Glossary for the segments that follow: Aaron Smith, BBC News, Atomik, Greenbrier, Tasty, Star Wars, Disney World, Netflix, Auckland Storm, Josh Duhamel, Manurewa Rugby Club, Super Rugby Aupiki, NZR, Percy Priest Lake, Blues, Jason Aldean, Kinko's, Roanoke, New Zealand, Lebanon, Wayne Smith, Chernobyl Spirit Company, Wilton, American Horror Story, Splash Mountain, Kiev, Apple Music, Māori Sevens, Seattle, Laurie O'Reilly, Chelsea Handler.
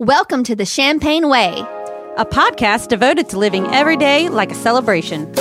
Welcome to the Champagne Way, a podcast devoted to living every day like a celebration.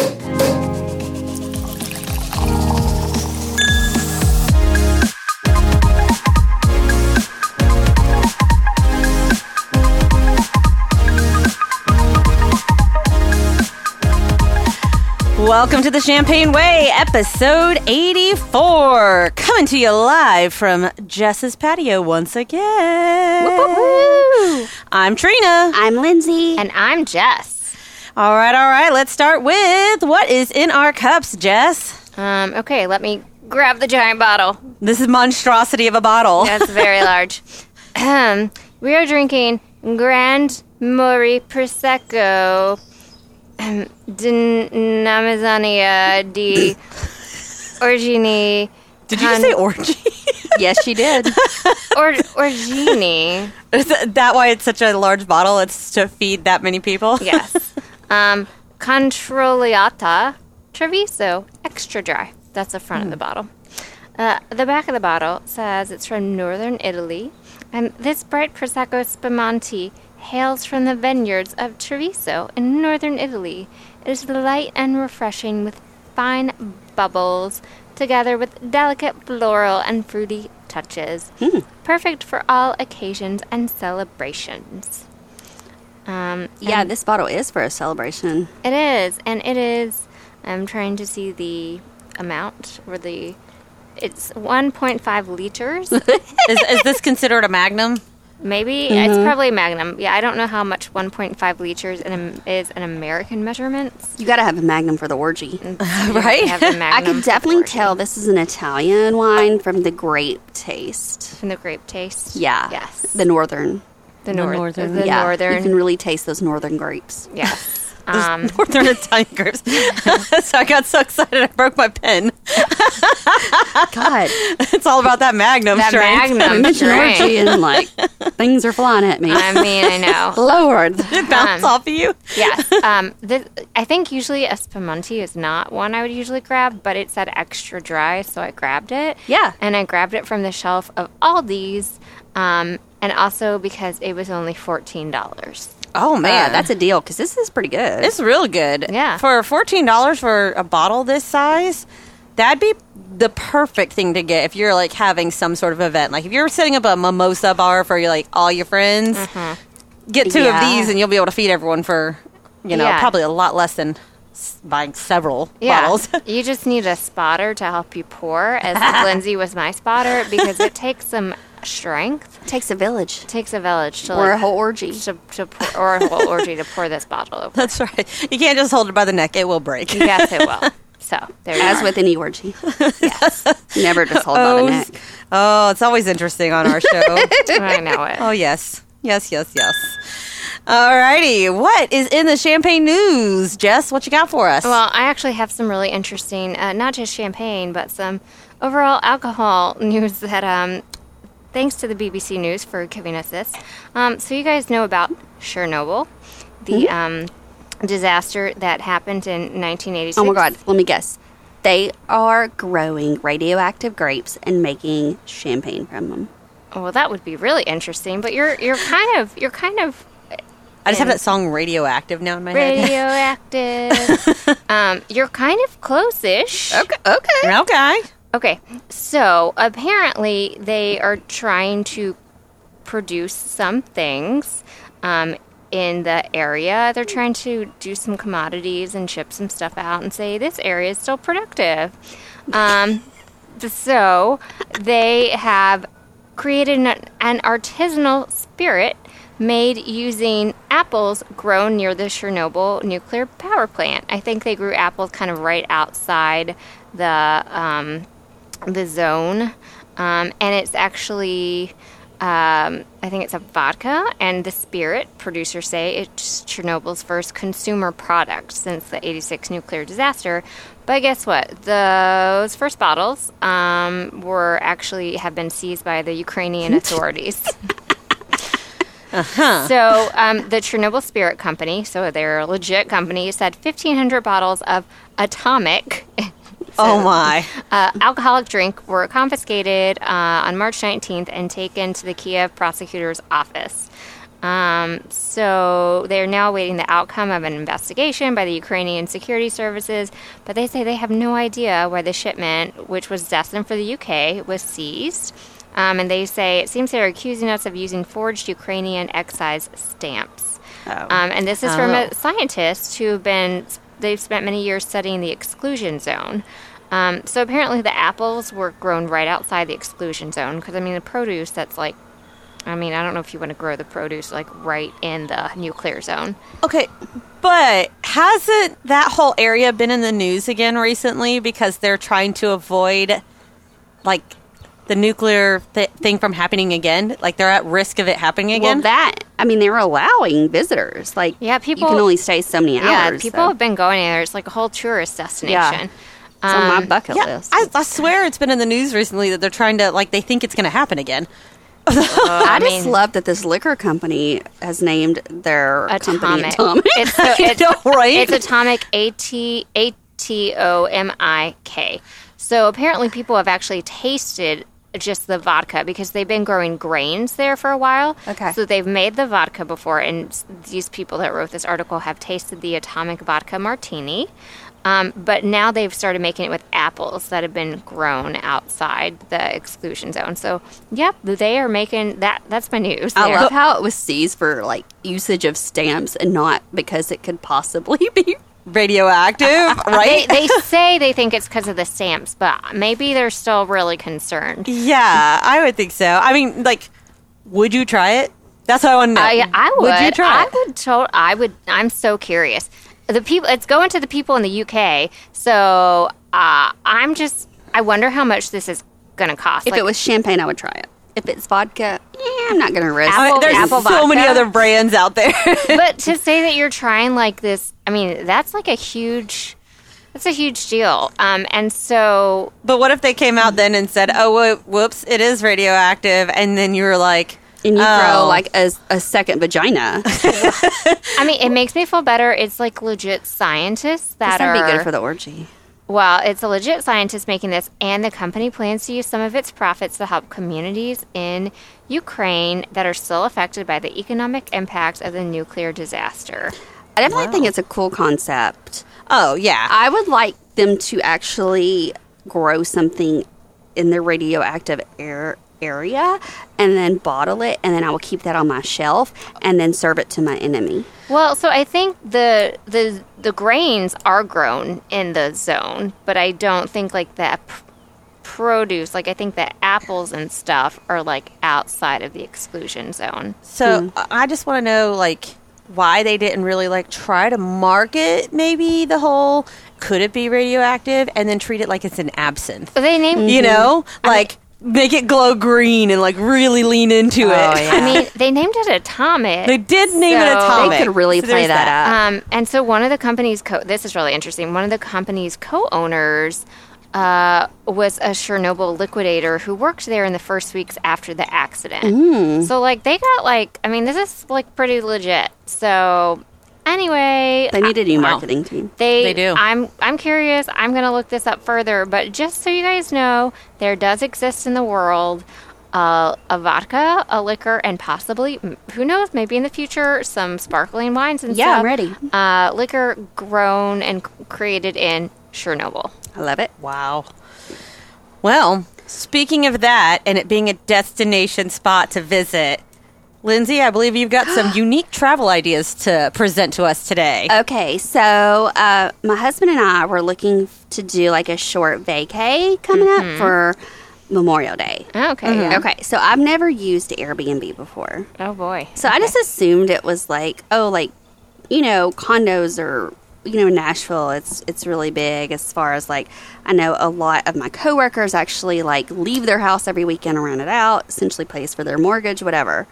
Welcome to the Champagne Way, episode 84. Coming to you live from Jess's patio once again. Woo-hoo-hoo. I'm Trina. I'm Lindsay. And I'm Jess. All right. Let's start with what is in our cups, Jess. Okay, let me grab the giant bottle. This is monstrosity of a bottle. That's very large. We are drinking Grand Mori Prosecco. Dinamizania di Orgini. Did you say orgy? Yes, she did. Orgini. Is that why it's such a large bottle? It's to feed that many people? Yes. Controlliata Treviso. Extra dry. That's the front of the bottle. The back of the bottle says it's from northern Italy. And this bright Prosecco Spumante hails from the vineyards of Treviso in northern Italy. It is light and refreshing with fine bubbles, together with delicate floral and fruity touches. Perfect for all occasions and celebrations. This bottle is for a celebration. It is, and it is. I'm trying to see the amount or the. It's 1.5 liters. Is this considered a magnum? Maybe. Mm-hmm. It's probably a magnum. Yeah, I don't know how much 1.5 liters is an American measurement. You got to have a magnum for the orgy. Right? I could definitely tell this is an Italian wine from the grape taste. From the grape taste? Yeah. Yes. The northern. The northern. You can really taste those northern grapes. Yes. Northern Italian grapes. So I got so excited I broke my pen. God. It's all about that magnum strength. That magnum strength. And things are flying at me. I mean, I know. Lord. Did it bounce off of you? Yes. I think usually a Spumante is not one I would usually grab, but it said extra dry, so I grabbed it. Yeah. And I grabbed it from the shelf of Aldi's, and also because it was only $14. Oh, man, that's a deal, because this is pretty good. It's real good. Yeah. For $14 for a bottle this size, that'd be the perfect thing to get if you're, having some sort of event. Like, if you're setting up a mimosa bar for, all your friends, get two of these, and you'll be able to feed everyone for, probably a lot less than buying several bottles. You just need a spotter to help you pour, as Lindsay was my spotter, because it takes some strength. Takes a village to or a whole orgy to pour this bottle over. That's right. You can't just hold it by the neck. It will break. Yes, it will. So there you as are. With any orgy. Yes. Never just hold by the neck. Oh, it's always interesting on our show. I know it. Oh, yes. Yes. All righty. What is in the Champagne news? Jess, what you got for us? Well, I actually have some really interesting, not just champagne, but some overall alcohol news that thanks to the BBC News for giving us this. So you guys know about Chernobyl, the disaster that happened in 1986. Oh, my God. Let me guess. They are growing radioactive grapes and making champagne from them. Oh, well, that would be really interesting. But you're kind of. I just have that song Radioactive now in my head. Radioactive. You're kind of close-ish. Okay. Okay, so apparently they are trying to produce some things in the area. They're trying to do some commodities and ship some stuff out and say this area is still productive. So they have created an artisanal spirit made using apples grown near the Chernobyl nuclear power plant. I think they grew apples kind of right outside the zone, and it's actually I think it's a vodka, and the spirit producers say it's Chernobyl's first consumer product since the 86 nuclear disaster. But guess what? Those first bottles were actually have been seized by the Ukrainian authorities. Uh-huh. So the Chernobyl Spirit Company, so they're a legit company, said 1,500 bottles of Atomik. Oh, my. Alcoholic drink were confiscated on March 19th and taken to the Kiev prosecutor's office. So they're now awaiting the outcome of an investigation by the Ukrainian security services, but they say they have no idea why the shipment, which was destined for the UK, was seized. And they say, it seems they're accusing us of using forged Ukrainian excise stamps. Oh. And this is from scientists who've been, they've spent many years studying the exclusion zone. So apparently the apples were grown right outside the exclusion zone, because, I mean, the produce that's like, I mean, I don't know if you want to grow the produce, like, right in the nuclear zone. Okay, but hasn't that whole area been in the news again recently because they're trying to avoid, like, the nuclear thing from happening again? Like, they're at risk of it happening again? Well, that, I mean, they're allowing visitors. Like, yeah, people, you can only stay so many hours. Yeah, people have been going there. It's like a whole tourist destination. Yeah. It's on my bucket list. I swear it's been in the news recently that they're trying to, like, they think it's going to happen again. I just love that this liquor company has named their company Atomic. It's Atomic, Atomik. So apparently people have actually tasted just the vodka because they've been growing grains there for a while. Okay. So they've made the vodka before, and these people that wrote this article have tasted the Atomic Vodka Martini. But now they've started making it with apples that have been grown outside the exclusion zone. So, yep, they are making that. That's my news. I love how it was seized for, like, usage of stamps and not because it could possibly be radioactive, right? They say they think it's because of the stamps, but maybe they're still really concerned. Yeah, I would think so. I mean, like, would you try it? That's what I want to know. I would. Would you try it? I would. I'm so curious. The people, it's going to the people in the UK, so I wonder how much this is going to cost. If it was champagne, I would try it. If it's vodka, I'm not going to risk it. There's so many other brands out there. But to say that you're trying like this, I mean, that's like a huge deal. And so. But what if they came out then and said, oh, whoops, it is radioactive, and then you were like. And you grow, like, a second vagina. I mean, it makes me feel better. It's, like, legit scientists that are... This would be good for the orgy. Well, it's a legit scientist making this, and the company plans to use some of its profits to help communities in Ukraine that are still affected by the economic impact of the nuclear disaster. I definitely think it's a cool concept. Oh, yeah. I would like them to actually grow something in the radioactive area and then bottle it, and then I will keep that on my shelf and then serve it to my enemy. Well, so I think the grains are grown in the zone, but I don't think like the produce, like I think the apples and stuff are like outside of the exclusion zone. So I just want to know like why they didn't really like try to market maybe the whole could it be radioactive and then treat it like it's an absinthe. They named you know like. Make it glow green and, like, really lean into it. Yeah. I mean, they named it Atomic. They did name it Atomic. They could really play that up. And so one of the company's this is really interesting. One of the company's co-owners was a Chernobyl liquidator who worked there in the first weeks after the accident. So, like, they got, like, I mean, this is, like, pretty legit. So... Anyway, they need a new marketing team. They do. I'm curious. I'm going to look this up further. But just so you guys know, there does exist in the world a vodka, a liquor, and possibly, who knows, maybe in the future, some sparkling wines and stuff. Yeah, I'm ready. Liquor grown and created in Chernobyl. I love it. Wow. Well, speaking of that and it being a destination spot to visit, Lindsay, I believe you've got some unique travel ideas to present to us today. Okay, so my husband and I were looking to do like a short vacay coming up for Memorial Day. Okay. Mm-hmm. Okay, so I've never used Airbnb before. Oh, boy. So I just assumed it was like, oh, like, you know, condos or... You know, Nashville, it's really big as far as, like, I know a lot of my coworkers actually, like, leave their house every weekend and rent it out, essentially pays for their mortgage, whatever.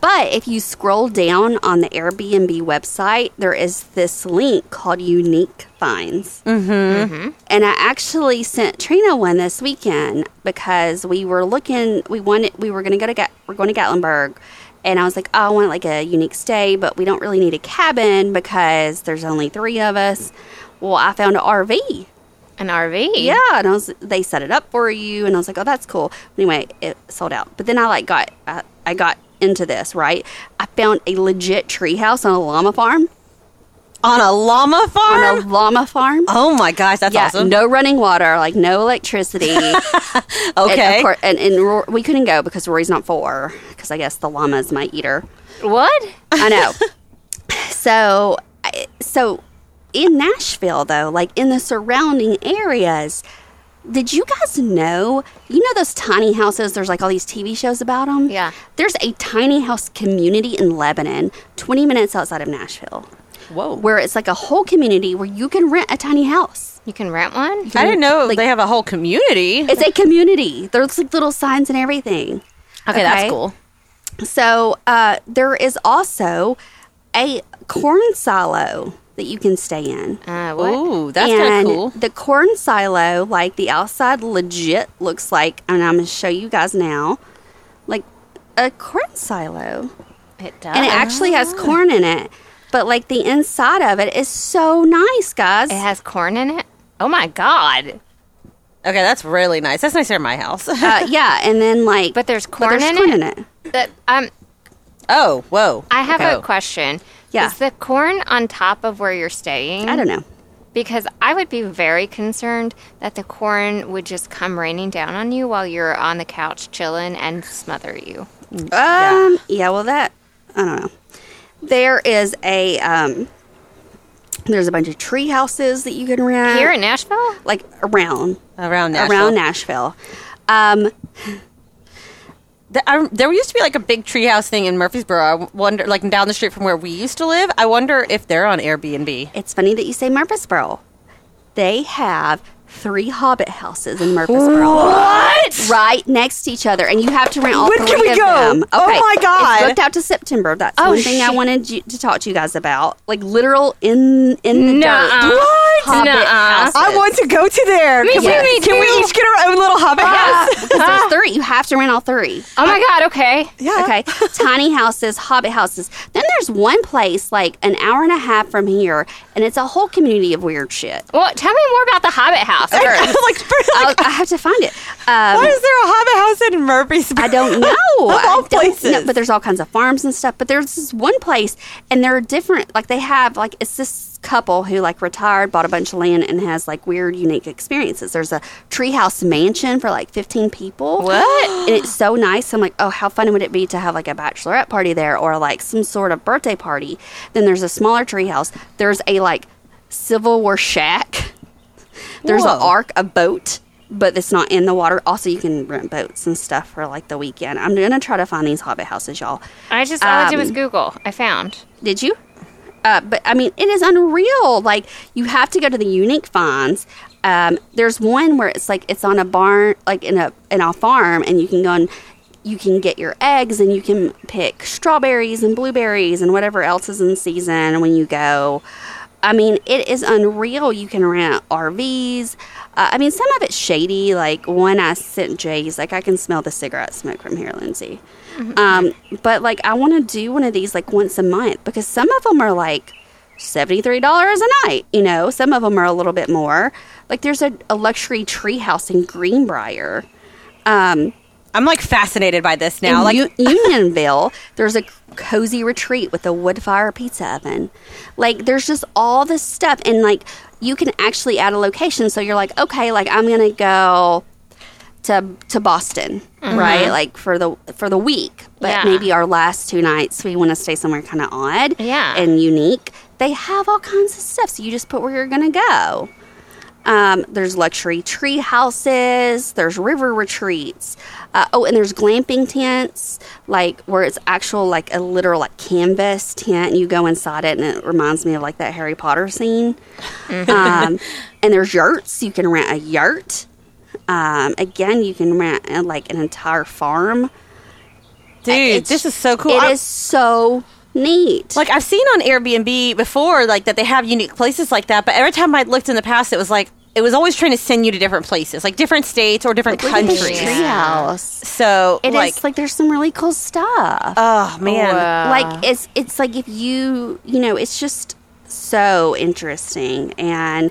But if you scroll down on the Airbnb website, there is this link called Unique Finds. And I actually sent Trina one this weekend because we were looking, we're going to Gatlinburg. And I was like, oh, I want, like, a unique stay, but we don't really need a cabin because there's only 3 of us. Well, I found an RV. An RV? Yeah. And they set it up for you. And I was like, oh, that's cool. Anyway, it sold out. But then I got into this, right? I found a legit tree house on a llama farm. On a llama farm? On a llama farm. Oh, my gosh. That's awesome. No running water, like no electricity. Okay. Of course, and we couldn't go because Rory's not four, because I guess the llamas might eat her. What? I know. So in Nashville, though, like in the surrounding areas, did you guys know, those tiny houses, there's like all these TV shows about them? Yeah. There's a tiny house community in Lebanon, 20 minutes outside of Nashville. Whoa. Where it's like a whole community where you can rent a tiny house. You can rent one? I didn't know they have a whole community. It's a community. There's like little signs and everything. Okay. That's cool. So there is also a corn silo that you can stay in. Ooh, that's kind of cool. The corn silo, like the outside legit looks like, and I'm going to show you guys now, like a corn silo. It does. And it actually has corn in it. But, like, the inside of it is so nice, guys. It has corn in it? Oh, my God. Okay, that's really nice. That's nicer than my house. Yeah, and then, like... But there's corn in it? That, oh, whoa. I have a question. Yeah. Is the corn on top of where you're staying? I don't know. Because I would be very concerned that the corn would just come raining down on you while you're on the couch chilling and smother you. Yeah, well, that... I don't know. There is a, there's a bunch of tree houses that you can rent. Here in Nashville? Like, around Nashville. Around Nashville. There used to be, like, a big tree house thing in Murfreesboro. I wonder, like, down the street from where we used to live. I wonder if they're on Airbnb. It's funny that you say Murfreesboro. They have 3 Hobbit houses in Murfreesboro. What? Right next to each other. And you have to rent all three of them. Okay. Oh, my God. It's booked out to September. That's one thing I wanted to talk to you guys about. Like, literal in the dirt. What? Hobbit houses. I want to go to there. Me too. Can we each get our own little Hobbit house? Because there's 3. You have to rent all 3. Oh, my God. Okay. Yeah. Okay. Tiny houses, Hobbit houses. Then there's one place, like, an hour and a half from here, and it's a whole community of weird shit. Well, tell me more about the Hobbit house. I have to find it. Why is there a Hobbit house in Murfreesboro? I don't know. Of all places. No, but there's all kinds of farms and stuff. But there's this one place, and there are different, like, they have, like, it's this couple who, like, retired, bought a bunch of land, and has, like, weird, unique experiences. There's a treehouse mansion for, like, 15 people. What? And it's so nice. I'm like, oh, how fun would it be to have, like, a bachelorette party there, or, like, some sort of birthday party. Then there's a smaller treehouse. There's a, like, Civil War shack. There's an ark, a boat, but it's not in the water. Also, you can rent boats and stuff for, like, the weekend. I'm going to try to find these Hobbit houses, y'all. All I did was Google. I found. Did you? But, I mean, it is unreal. Like, you have to go to the unique finds. There's one where it's, like, it's on a barn, like, in a farm, and you can go and you can get your eggs, and you can pick strawberries and blueberries and whatever else is in season when you go. I mean, it is unreal. You can rent RVs. I mean, some of it's shady. Like, one I sent Jay's, like, I can smell the cigarette smoke from here, Lindsay. Mm-hmm. But, like, I want to do one of these, like, once a month. Because some of them are, like, $73 a night, Some of them are a little bit more. Like, there's a luxury tree house in Greenbrier. I'm, like, fascinated by this now. Like, Unionville, there's a cozy retreat with a wood fire pizza oven. Like, there's just all this stuff. And, like, you can actually add a location. So you're like, okay, like, I'm going to go to Boston, mm-hmm. right? Like, for the week. But maybe our last 2 nights, we want to stay somewhere kind of odd and unique. They have all kinds of stuff. So you just put where you're going to go. There's luxury tree houses. There's river retreats. And there's glamping tents, like, where it's actual, like, a literal, like, canvas tent. And you go inside it, and it reminds me of, like, that Harry Potter scene. Mm-hmm. And there's yurts. You can rent a yurt. Again, you can rent, like, an entire farm. Dude, this is so cool. It is so neat. Like, I've seen on Airbnb before, like, that they have unique places like that, but every time I looked in the past, it was always trying to send you to different places, like different states or different countries. Treehouse. So it is, like, there's some really cool stuff. Oh, man. Wow. Like, it's like, if you, it's just so interesting. And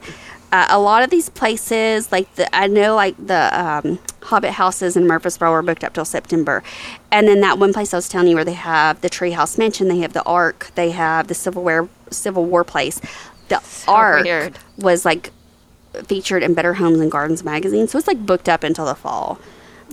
A lot of these places, like the Hobbit Houses in Murfreesboro are booked up till September. And then that one place I was telling you where they have the Treehouse Mansion, they have the Ark, they have the Civil War place. The Ark was like featured in Better Homes and Gardens magazine, so it's like booked up until the fall.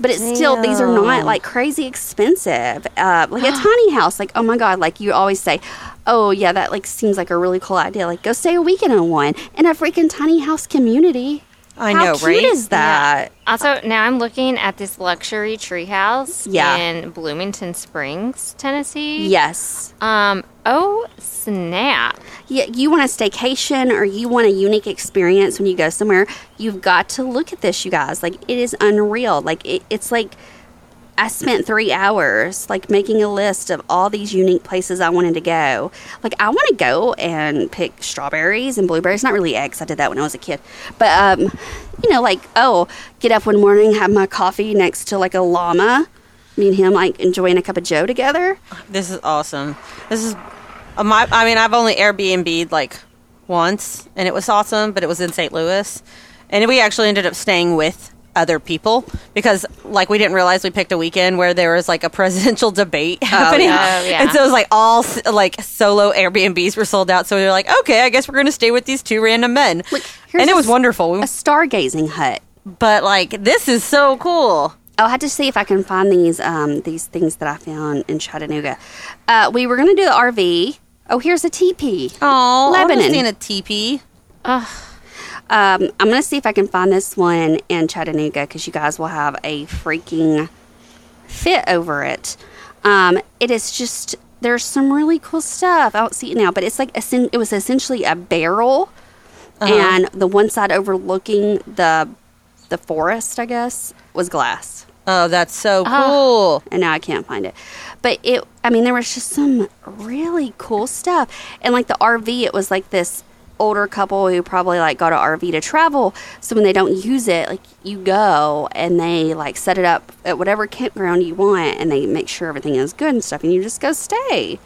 But it's still, these are not like crazy expensive. Like a tiny house, like, oh my God, like you always say, oh yeah, that like seems like a really cool idea. Like go stay a weekend in one in a freaking tiny house community. I know, right? How cute is that? Yeah. Also, now I'm looking at this luxury treehouse in Bloomington Springs, Tennessee. Yes. Oh, snap. Yeah, you want a staycation or you want a unique experience when you go somewhere, you've got to look at this, you guys. Like, it is unreal. Like, it's like I spent 3 hours, like, making a list of all these unique places I wanted to go. Like, I want to go and pick strawberries and blueberries. Not really eggs. I did that when I was a kid. But, you know, like, get up one morning, have my coffee next to, like, a llama. Me and him, like, enjoying a cup of joe together. This is awesome. This is... I mean, I've only Airbnb'd, like, once, and it was awesome, but it was in St. Louis. And we actually ended up staying with other people because, like, we didn't realize we picked a weekend where there was, like, a presidential debate happening. Yeah. And so it was, like, all, like, solo Airbnbs were sold out. So we were like, okay, I guess we're going to stay with these two random men. Look, and it was wonderful. A stargazing hut. But, like, this is so cool. I'll have to see if I can find these things that I found in Chattanooga. We were going to do the RV. Oh, here's a teepee. Oh, Lebanon. I've seen a teepee. I'm going to see if I can find this one in Chattanooga because you guys will have a freaking fit over it. It is just, there's some really cool stuff. I don't see it now, but it's like, it was essentially a barrel and the one side overlooking the forest, I guess, was glass. Oh, that's so cool. And now I can't find it. But there was just some really cool stuff. And like the RV, it was like this older couple who probably like got an RV to travel. So when they don't use it, like you go and they like set it up at whatever campground you want and they make sure everything is good and stuff and you just go stay.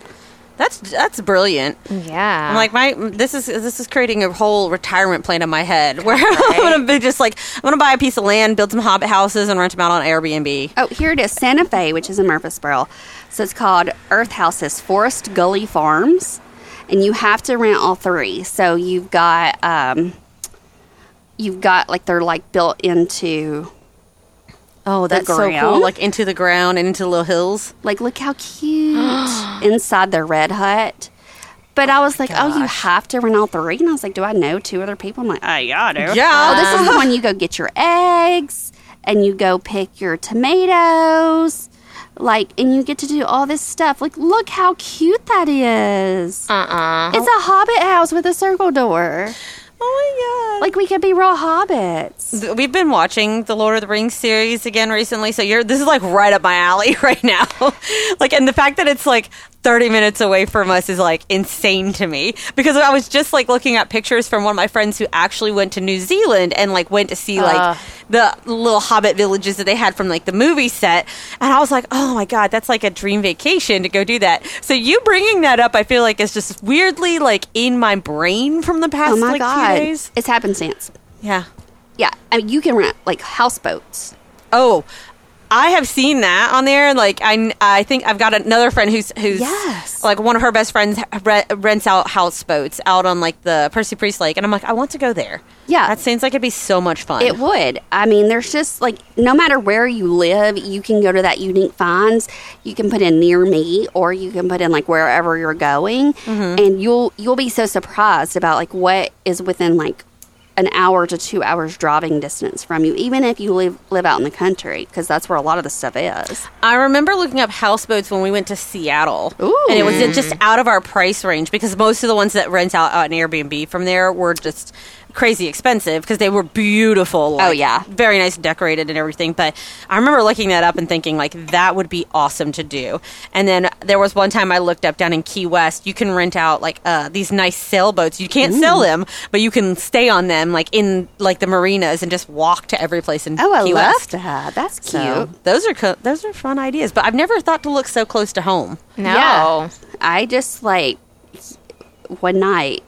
That's brilliant. Yeah, I'm like this is creating a whole retirement plan in my head where I'm gonna be just like I'm gonna buy a piece of land, build some hobbit houses, and rent them out on Airbnb. Oh, here it is, Santa Fe, which is in Murfreesboro. So it's called Earth Houses Forest Gully Farms, and you have to rent all three. So you've got like they're like built into. Oh, that's so cool. Like into the ground and into little hills. Like, look how cute. Inside their red hut. But I was like, gosh. Oh, you have to rent all three? And I was like, do I know two other people? I'm like, oh, yeah, I do. Yeah. This is the one you go get your eggs and you go pick your tomatoes. Like, and you get to do all this stuff. Like, look how cute that is. It's a hobbit house with a circle door. Oh, my God. Like, we could be real hobbits. We've been watching the Lord of the Rings series again recently, so this is, like, right up my alley right now. Like, and the fact that it's, like, 30 minutes away from us is, like, insane to me. Because I was just, like, looking at pictures from one of my friends who actually went to New Zealand and, like, went to see, like, the little hobbit villages that they had from, like, the movie set. And I was like, oh, my God, that's, like, a dream vacation to go do that. So you bringing that up, I feel like it's just weirdly, like, in my brain from the past, like, God. It's happenstance. Yeah. Yeah. I mean, you can rent, like, houseboats. Oh, I have seen that on there. Like, I think I've got another friend who's like, one of her best friends rents out houseboats out on, like, the Percy Priest Lake. And I'm like, I want to go there. Yeah. That seems like it'd be so much fun. It would. I mean, there's just, like, no matter where you live, you can go to that unique finds. You can put in near me or you can put in, like, wherever you're going. Mm-hmm. And you'll be so surprised about, like, what is within, like, an hour to 2 hours driving distance from you, even if you live out in the country, because that's where a lot of the stuff is. I remember looking up houseboats when we went to Seattle. Ooh. And it was just out of our price range because most of the ones that rent out on Airbnb from there were just crazy expensive because they were beautiful. Like, very nice and decorated and everything. But I remember looking that up and thinking, like, that would be awesome to do. And then there was one time I looked up down in Key West, you can rent out, like, these nice sailboats. You can't sell them, but you can stay on them, like, in, like, the marinas and just walk to every place in Key West. Oh, I love that. That's cute. So, those are fun ideas. But I've never thought to look so close to home. No. Yeah. I just, like, one night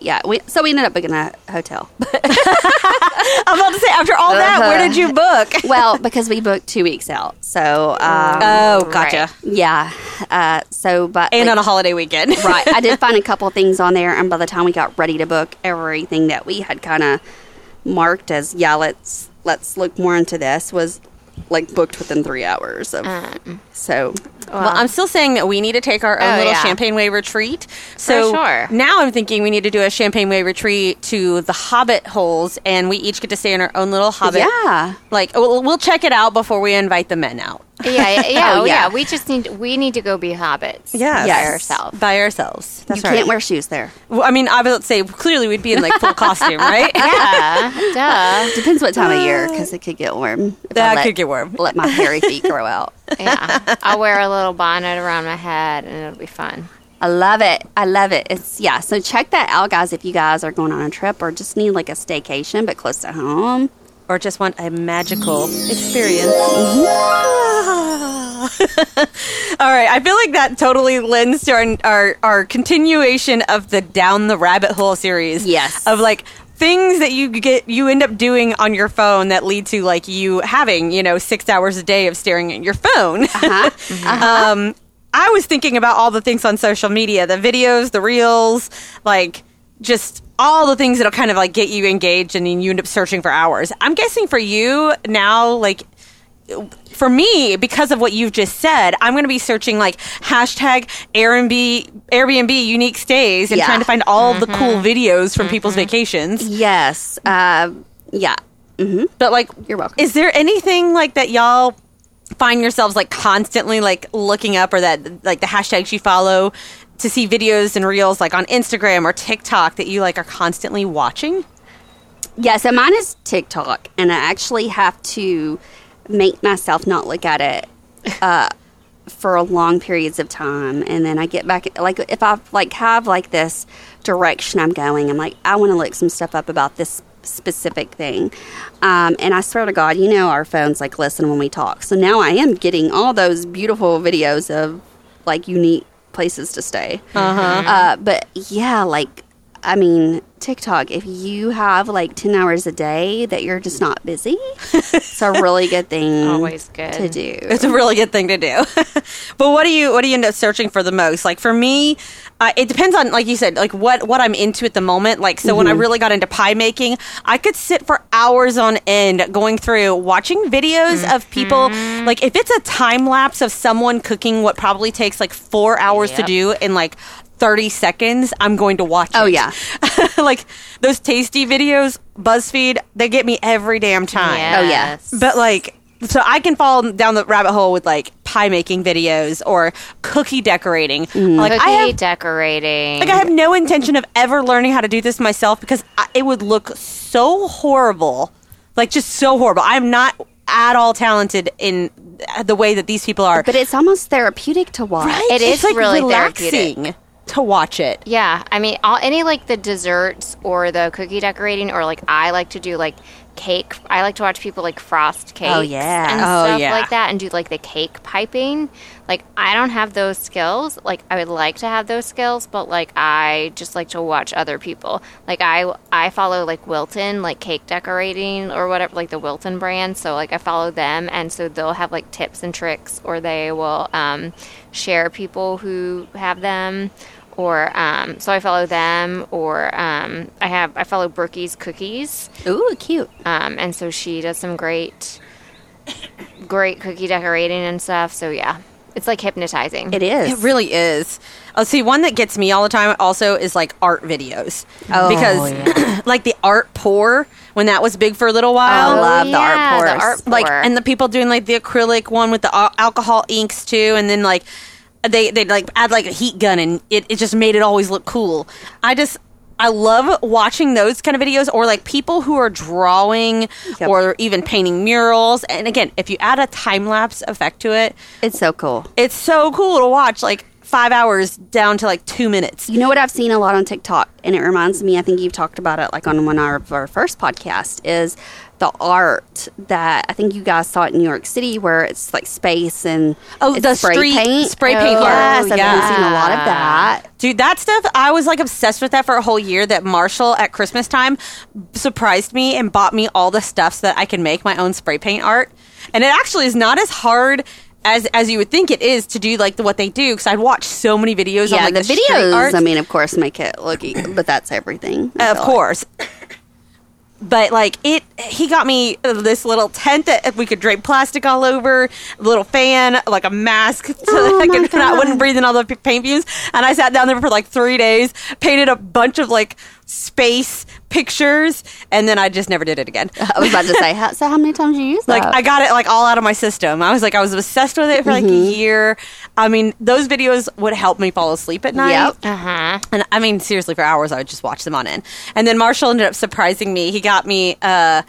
yeah, so we ended up booking a hotel. I'm about to say, after all that, where did you book? Well, because we booked 2 weeks out. So, oh, gotcha. Right. Yeah. And on a holiday weekend. Right. I did find a couple of things on there. And by the time we got ready to book everything that we had kind of marked as, let's look more into this, was like booked within 3 hours of I'm still saying that we need to take our own Champagne Way retreat. So now I'm thinking we need to do a Champagne Way retreat to the Hobbit Holes, and we each get to stay in our own little Hobbit. Yeah, like we'll check it out before we invite the men out. We just need to go be hobbits. By ourselves. That's right. You can't wear shoes there. Well, I mean, I would say clearly we'd be in like full costume, right? Yeah, duh. Depends what time of year, because it could get warm. Let my hairy feet grow out. Yeah, I'll wear a little bonnet around my head, and it'll be fun. I love it. So check that out, guys, if you guys are going on a trip or just need like a staycation but close to home. Or just want a magical experience. All right. I feel like that totally lends to our continuation of the Down the Rabbit Hole series. Yes. Of like things that you end up doing on your phone that lead to like you having, 6 hours a day of staring at your phone. I was thinking about all the things on social media, the videos, the reels, like just all the things that'll kind of like get you engaged, and then you end up searching for hours. I'm guessing for you now, like for me, because of what you've just said, I'm going to be searching like hashtag Airbnb unique stays and trying to find all the cool videos from people's vacations. Yes. But like, you're welcome. Is there anything like that y'all find yourselves like constantly like looking up, or that like the hashtags you follow to see videos and reels like on Instagram or TikTok that you like are constantly watching? Yeah, so mine is TikTok, and I actually have to make myself not look at it for long periods of time, and then I get back. Like if I like have like this direction I'm going, I'm like, I want to look some stuff up about this specific thing, and I swear to God, our phones like listen when we talk. So now I am getting all those beautiful videos of like unique places to stay. But yeah, like I mean, TikTok, if you have like 10 hours a day that you're just not busy, it's a really good thing. Always good to do. It's a really good thing to do. But what do you end up searching for the most? Like for me, it depends on, like you said, like what I'm into at the moment. Like, so when I really got into pie making, I could sit for hours on end going through watching videos of people. Like if it's a time lapse of someone cooking what probably takes like 4 hours to do in like 30 seconds, I'm going to watch it. Oh, yeah. Like, those tasty videos, BuzzFeed, they get me every damn time. Yes. Oh, yes. But, like, so I can fall down the rabbit hole with, like, pie making videos or cookie decorating. Like, decorating. Like, I have no intention of ever learning how to do this myself, because it would look so horrible. Like, just so horrible. I'm not at all talented in the way that these people are. But it's almost therapeutic to watch. Right? It is like really relaxing. Therapeutic. To watch it. Yeah. I mean, any like the desserts or the cookie decorating, or like I like to do like cake. I like to watch people like frost cakes and stuff like that, and do like the cake piping. Like I don't have those skills. Like I would like to have those skills, but like I just like to watch other people. Like I follow like Wilton, like cake decorating or whatever, like the Wilton brand. So like I follow them, and so they'll have like tips and tricks, or they will share people who have them. Or so I follow them, or I follow Brooky's Cookies. Ooh, cute. And so she does some great cookie decorating and stuff. So yeah, it's like hypnotizing. It is. It really is. Oh, see, one that gets me all the time also is like art videos. Oh, because like the art pour, when that was big for a little while. I love the art pour. Like, and the people doing like the acrylic one with the alcohol inks too, and then like. They like add like a heat gun, and it just made it always look cool. I love watching those kind of videos, or like people who are drawing or even painting murals. And again, if you add a time lapse effect to it, it's so cool. It's so cool to watch, like 5 hours down to like 2 minutes. You know what I've seen a lot on TikTok, and it reminds me, I think you've talked about it like on one of our first podcast, is the art that I think you guys saw it in New York City, where it's like space and the spray paint. Yes, I've been seeing a lot of that. Dude, that stuff, I was like obsessed with that for a whole year. That Marshall at Christmas time surprised me and bought me all the stuff so that I can make my own spray paint art. And it actually is not as hard as you would think it is to do like what they do, because I'd watch so many videos on like the street arts. I mean, of course, make it look, but that's everything. Of course. But, like, he got me this little tent that we could drape plastic all over, a little fan, like a mask, so that I wouldn't breathe in all the paint fumes. And I sat down there for, like, 3 days, painted a bunch of, like, space pictures, and then I just never did it again. I was about to say, so how many times you use that? Like, I got it, like, all out of my system. I was obsessed with it for, like, a year. I mean, those videos would help me fall asleep at night. Yep. Uh-huh. And, I mean, seriously, for hours, I would just watch them on end. And then Marshall ended up surprising me. He got me a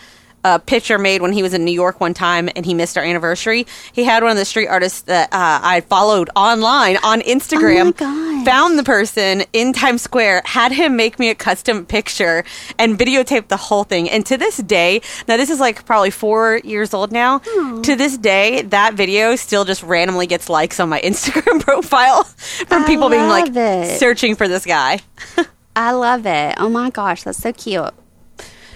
picture made when he was in New York one time, and he missed our anniversary. He had one of the street artists that I followed online on Instagram. Oh my gosh. Found the person in Times Square, had him make me a custom picture, and videotaped the whole thing. And to this day, now this is like probably 4 years old now. Aww. To this day, that video still just randomly gets likes on my Instagram profile from people being like searching for this guy. I love it. Oh my gosh, that's so cute.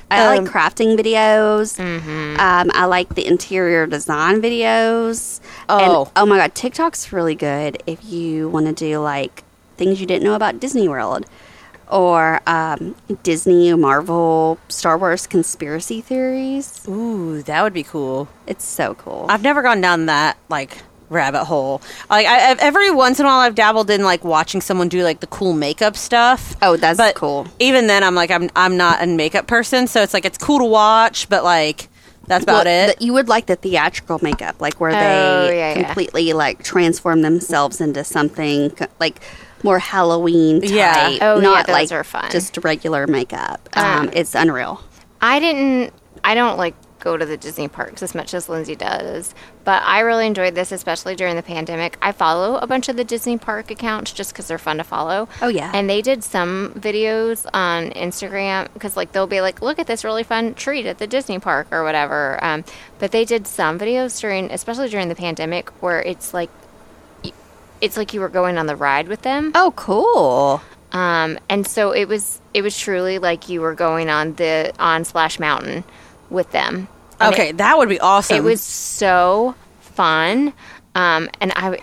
I like crafting videos. Mm-hmm. I like the interior design videos. Oh. And, oh, my God. TikTok's really good if you want to do, like, things you didn't know about Disney World. Or Disney, Marvel, Star Wars conspiracy theories. Ooh, that would be cool. It's so cool. I've never gone down that, like, rabbit hole. Like, every once in a while I've dabbled in like watching someone do like the cool makeup stuff. Oh, that's cool. Even then I'm like I'm not a makeup person, so it's like it's cool to watch, but like that's about it. You would like the theatrical makeup, like where they completely like transform themselves into something like more Halloween type. Yeah. Oh, not yeah, those like are fun. Just regular makeup. It's unreal. I don't like go to the Disney parks as much as Lindsay does, but I really enjoyed this, especially during the pandemic. I follow a bunch of the Disney park accounts just because they're fun to follow. Oh yeah. And they did some videos on Instagram because like they'll be like, look at this really fun treat at the Disney park or whatever, but they did some videos especially during the pandemic where it's like you were going on the ride with them. Oh cool. And so it was truly like you were going on Splash Mountain with them. And okay, that would be awesome. It was so fun, and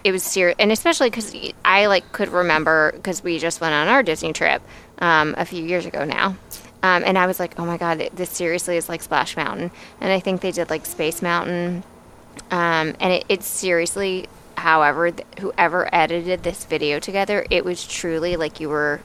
it was serious, and especially because I like could remember because we just went on our Disney trip a few years ago now, and I was like, oh my God, this seriously is like Splash Mountain, and I think they did like Space Mountain, and it's seriously. However, whoever edited this video together, it was truly like you were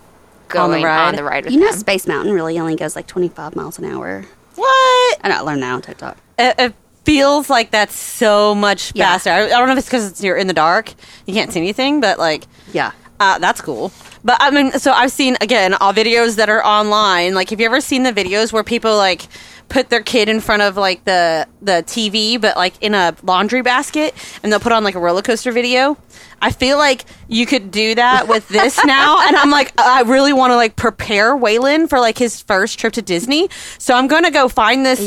going on the ride with them. You know, Space Mountain really only goes like 25 miles an hour. What? I know, I learned that on TikTok. It feels like that's so much faster. I don't know if it's because you're in the dark. You can't see anything, but like... Yeah. That's cool. But I mean, so I've seen, again, all videos that are online. Like, have you ever seen the videos where people like put their kid in front of like the TV, but like in a laundry basket, and they'll put on like a roller coaster video? I feel like you could do that with this now. And I'm like, I really want to like prepare Waylon for like his first trip to Disney. So I'm going to go find this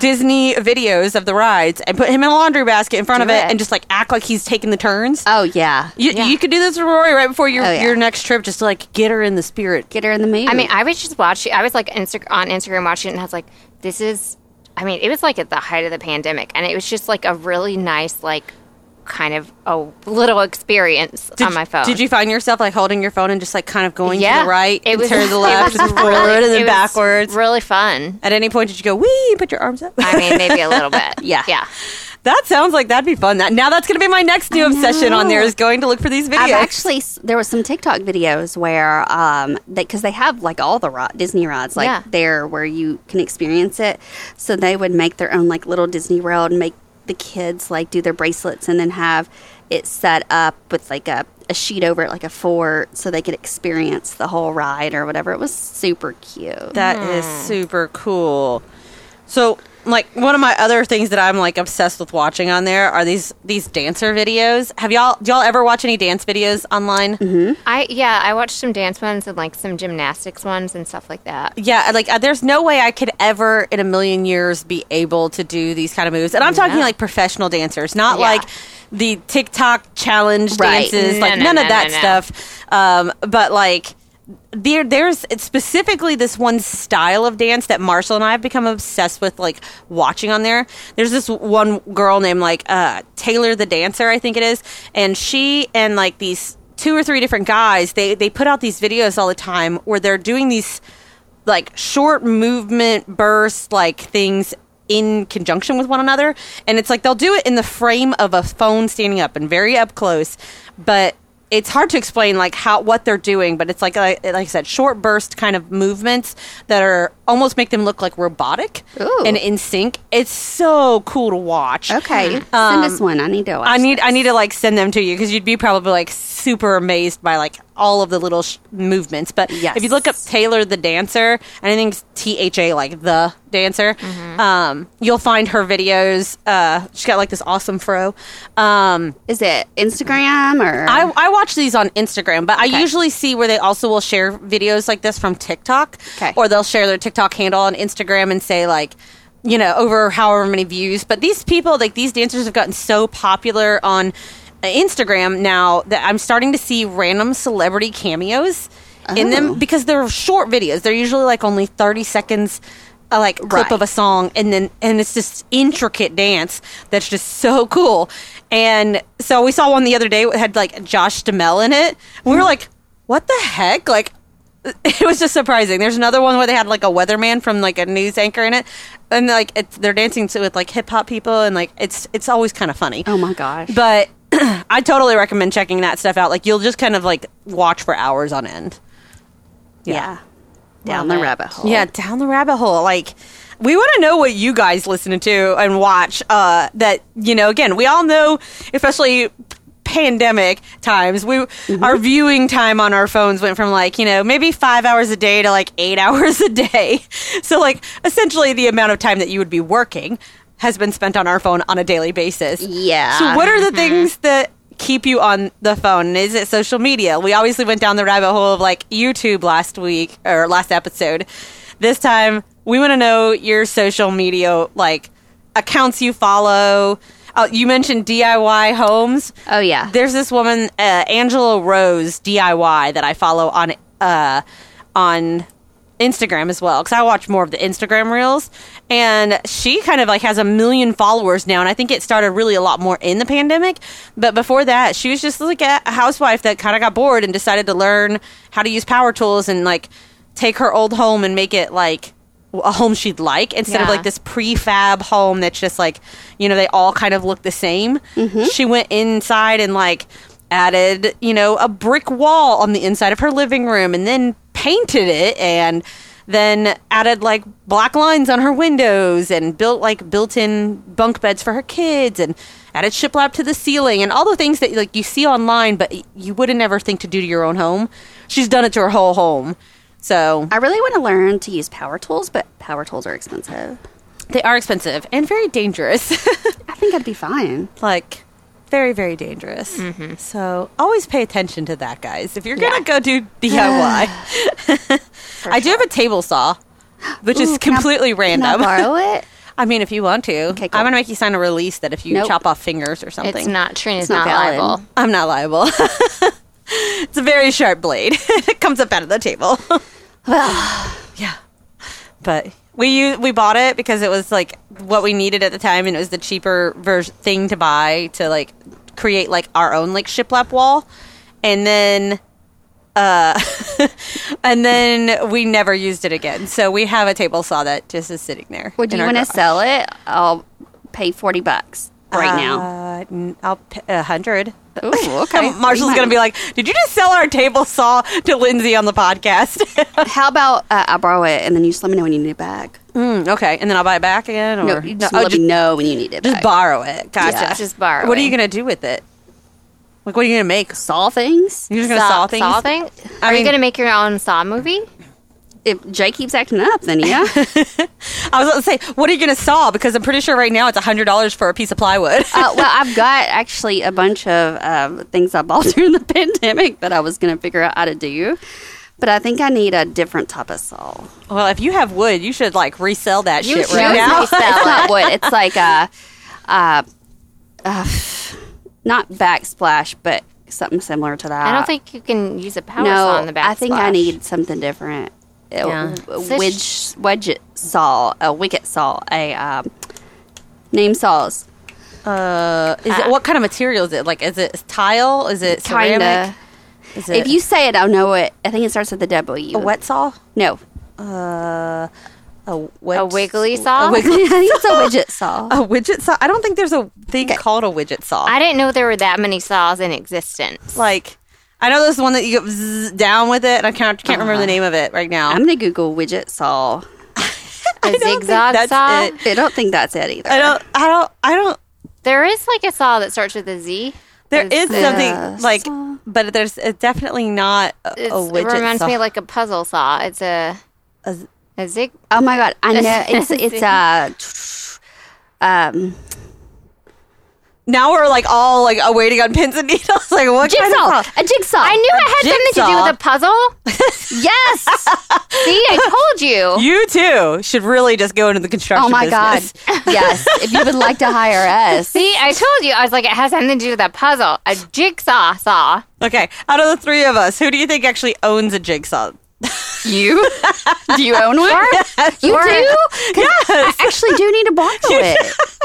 Disney videos of the rides and put him in a laundry basket in front of it and just like act like he's taking the turns. Oh, yeah. You could do this with Rory right before your next trip, just to like get her in the spirit. Get her in the mood. I mean, I was just watching. I was like on Instagram watching it, and I was like, it was like at the height of the pandemic. And it was just like a really nice like kind of a little experience on my phone. Did you find yourself like holding your phone and just like kind of going to the right and turn to the left and forward and then backwards? Really fun. At any point did you go, wee, put your arms up? I mean, maybe a little bit. Yeah. That sounds like that'd be fun. Now that's going to be my next new obsession on there, is going to look for these videos. There were some TikTok videos where, because they have like all the Disney rides like there where you can experience it. So they would make their own like little Disney World and make the kids like do their bracelets and then have it set up with like a sheet over it, like a fort, so they could experience the whole ride or whatever. It was super cute. That is super cool. So like, one of my other things that I'm, like, obsessed with watching on there are these dancer videos. Do y'all ever watch any dance videos online? Mm-hmm. I watched some dance ones and, like, some gymnastics ones and stuff like that. Yeah, like, there's no way I could ever in a million years be able to do these kind of moves. And I'm talking, like, professional dancers, not, like, the TikTok challenge dances, none of that stuff. But, like... There's specifically this one style of dance that Marshall and I have become obsessed with, like, watching on there. There's this one girl named, like, Taylor the Dancer, I think it is. And she and, like, these two or three different guys, they put out these videos all the time where they're doing these, like, short movement burst, like, things in conjunction with one another. And it's like they'll do it in the frame of a phone standing up and very up close. But... it's hard to explain, like, what they're doing, but it's like I said, short burst kind of movements that are almost make them look like robotic. Ooh. And in sync. It's so cool to watch. Okay, send us one. I need to watch. I need to, like, send them to you because you'd be probably, like, super amazed by, like, all of the little movements. But if you look up Taylor the Dancer, and I think it's THA, like the dancer, you'll find her videos. She's got, like, this awesome fro. Is it Instagram or? I watch these on Instagram, but I usually see where they also will share videos like this from TikTok, or they'll share their TikTok handle on Instagram and say, like, you know, over however many views. But these people, like, these dancers have gotten so popular on Instagram now that I'm starting to see random celebrity cameos in them because they're short videos. They're usually, like, only 30 seconds clip of a song, and it's this intricate dance that's just so cool. And so we saw one the other day that had, like, Josh Duhamel in it. We were like, what the heck? Like, it was just surprising. There's another one where they had, like, a weatherman from, like, a news anchor in it, and, like, they're dancing with, like, hip hop people, and, like, it's always kind of funny. Oh my gosh! But I totally recommend checking that stuff out. Like, you'll just kind of, like, watch for hours on end. Yeah. Down the rabbit hole. Yeah, down the rabbit hole. Like, we want to know what you guys listen to and watch. That, you know, again, we all know, especially pandemic times, our viewing time on our phones went from, like, you know, maybe 5 hours a day to, like, 8 hours a day. So, like, essentially the amount of time that you would be working has been spent on our phone on a daily basis. Yeah. So what are the things that keep you on the phone? Is it social media? We obviously went down the rabbit hole of, like, YouTube last episode. This time we want to know your social media, like, accounts you follow. You mentioned DIY homes. Oh yeah, there's this woman Angela Rose DIY that I follow on Instagram as well, because I watch more of the Instagram reels, and she kind of, like, has 1 million followers now, and I think it started really a lot more in the pandemic, but before that she was just, like, a housewife that kind of got bored and decided to learn how to use power tools and, like, take her old home and make it, like, a home she'd like, instead of, like, this prefab home that's just, like, you know, they all kind of look the same. She went inside and, like, added, you know, a brick wall on the inside of her living room, and then painted it, and then added, like, black lines on her windows, and built, like, built-in bunk beds for her kids, and added shiplap to the ceiling, and all the things that, like, you see online but you wouldn't ever think to do to your own home. She's done it to her whole home. So I really want to learn to use power tools, but power tools are expensive. They are expensive and very dangerous. I think I'd be fine. Like, very, very dangerous. So always pay attention to that, guys, if you're gonna go do DIY. I do have a table saw, which is completely random. Can I borrow it? I mean, if you want to. Okay, cool. I'm gonna make you sign a release that if you chop off fingers or something, Trina's not liable. I'm not liable. It's a very sharp blade. It comes up out of the table. Well, yeah, but we bought it because it was, like, what we needed at the time, and it was the cheaper thing to buy to, like, create, like, our own, like, shiplap wall. And then we never used it again. So we have a table saw that just is sitting there. Would you want to sell it? I'll pay $40 right now. I'll pay $100. Ooh, okay. Marshall's going to be like, did you just sell our table saw to Lindsay on the podcast? How about I borrow it, and then you just let me know when you need it back? Okay. And then I'll buy it back again? Or? No, you just let me know when you need it back. Just borrow it. Gotcha. Yeah. Just borrow it. What are you going to do with it? Like, what are you going to make? Saw things? You're just going to saw things? Are you going to make your own Saw movie? if Jay keeps acting up, then yeah. I was about to say, what are you going to saw? Because I'm pretty sure right now it's $100 for a piece of plywood. Well, I've got actually a bunch of things I bought during the pandemic that I was going to figure out how to do. But I think I need a different type of saw. Well, if you have wood, you should like resell that you shit right now. It's not wood. It's like not backsplash, but something similar to that. I don't think you can use a power saw on the backsplash. I think I need something different. Yeah. A wicket saw, name saws. What kind of material is it? Like, is it tile? Is it ceramic? Kinda. If you say it, I'll know it. I think it starts with a W. A wet saw? No. A wiggly saw? A wiggly saw? I think it's a widget saw. A widget saw? I don't think there's a thing called a widget saw. I didn't know there were that many saws in existence. Like, I know there's one that you go down with it, and I can't remember the name of it right now. I'm going to Google widget saw. A zigzag saw? It. I don't think that's it either. I don't. There is like a saw that starts with a Z. There is something like, but there's definitely not a widget saw. It reminds me like a puzzle saw. It's a zig. Oh my God, I know it's Now we're like all like waiting on pins and needles. Like what kind of saw? A jigsaw. I knew it had something to do with a puzzle. Yes. See, I told you. You too should really just go into the construction business. Oh my God. Yes. If you would like to hire us. See, I told you. I was like, it has something to do with a puzzle. A jigsaw saw. Okay. Out of the three of us, who do you think actually owns a jigsaw? You? Do you own one? Yes. You do? Yes. I actually do need to borrow it.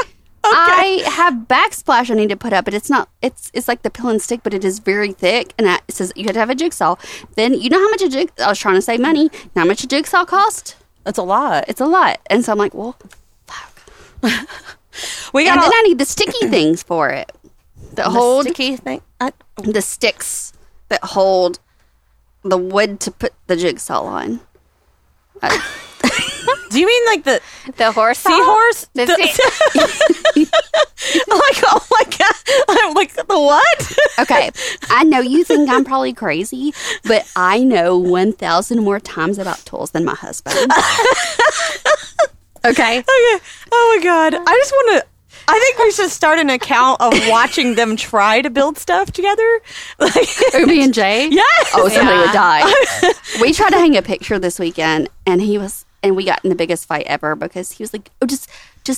Okay. I have backsplash I need to put up, but it's not. It's like the pill and stick, but it is very thick, and it says you had to have a jigsaw. Then you know how much a jigsaw. I was trying to save money. You know how much a jigsaw cost? It's a lot. It's a lot, and so I'm like, well, fuck. Then I need the sticky things for it. The sticky thing. The sticks that hold the wood to put the jigsaw on. Do you mean like the horse? Seahorse? Like, oh my God. I'm like, the what? Okay. I know you think I'm probably crazy, but I know 1,000 more times about tools than my husband. Okay. Okay. Oh my God. I think we should start an account of watching them try to build stuff together. Like, Ubi and Jay? Yes. Oh, somebody would die. We tried to hang a picture this weekend, and we got in the biggest fight ever because he was like, oh, just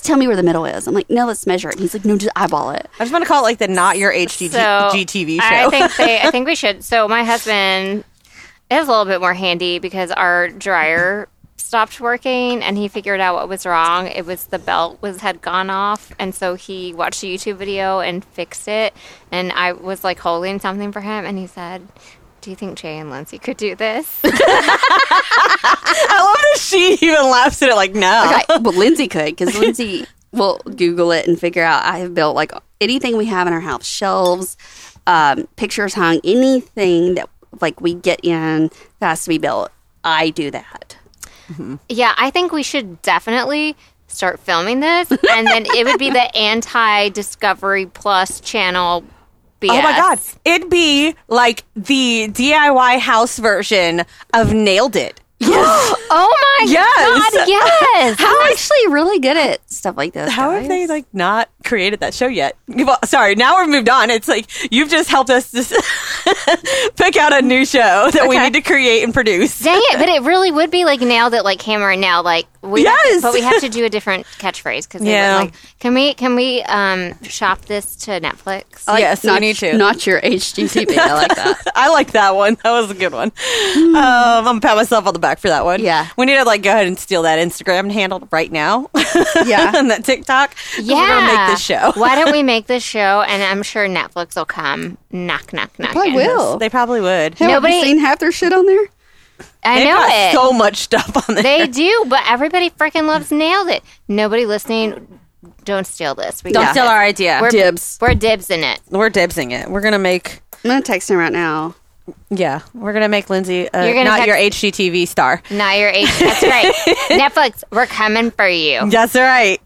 tell me where the middle is. I'm like, no, let's measure it. And he's like, no, just eyeball it. I just want to call it like the Not Your HGTV show. I think we should. So my husband is a little bit more handy because our dryer stopped working and he figured out what was wrong. It was the belt had gone off, and so he watched a YouTube video and fixed it. And I was like holding something for him, and he said, do you think Jay and Lindsay could do this? I love that she even laughs at it like, no. Okay, well, Lindsay could, because Lindsay will Google it and figure out. I have built like anything we have in our house, shelves, pictures hung, anything that like we get in that has to be built. I do that. Mm-hmm. Yeah, I think we should definitely start filming this, and then it would be the anti-Discovery Plus channel. BS. Oh my God. It'd be like the DIY house version of Nailed It. Yes. Oh my God. Yes. I'm actually really good at stuff like this. How have they like not created that show yet? Well, sorry, now we've moved on. It's like you've just helped us just pick out a new show that we need to create and produce. Dang it, but it really would be like Nailed It, like Hammer and Nail, like but we have to do a different catchphrase because like, can we shop this to Netflix? Yes, you need to. Not your HGTV. I like that. I like that one. That was a good one. I'm gonna pat myself on the back for that one. Yeah, we need to like go ahead and steal that Instagram handle right now. Yeah, and that TikTok. Yeah, we're gonna make this show. Why don't we make this show? And I'm sure Netflix will come. Knock, knock, knock. They probably would. Have you seen half their shit on there? They've got so much stuff on there. They do, but everybody freaking loves Nailed It. Nobody listening, don't steal this. Don't steal our idea. We're dibs. We're dibsing it. We're dibsing it. I'm going to text him right now. Yeah. We're going to make Lindsay your HGTV star. Not your That's right. Netflix, we're coming for you. That's right.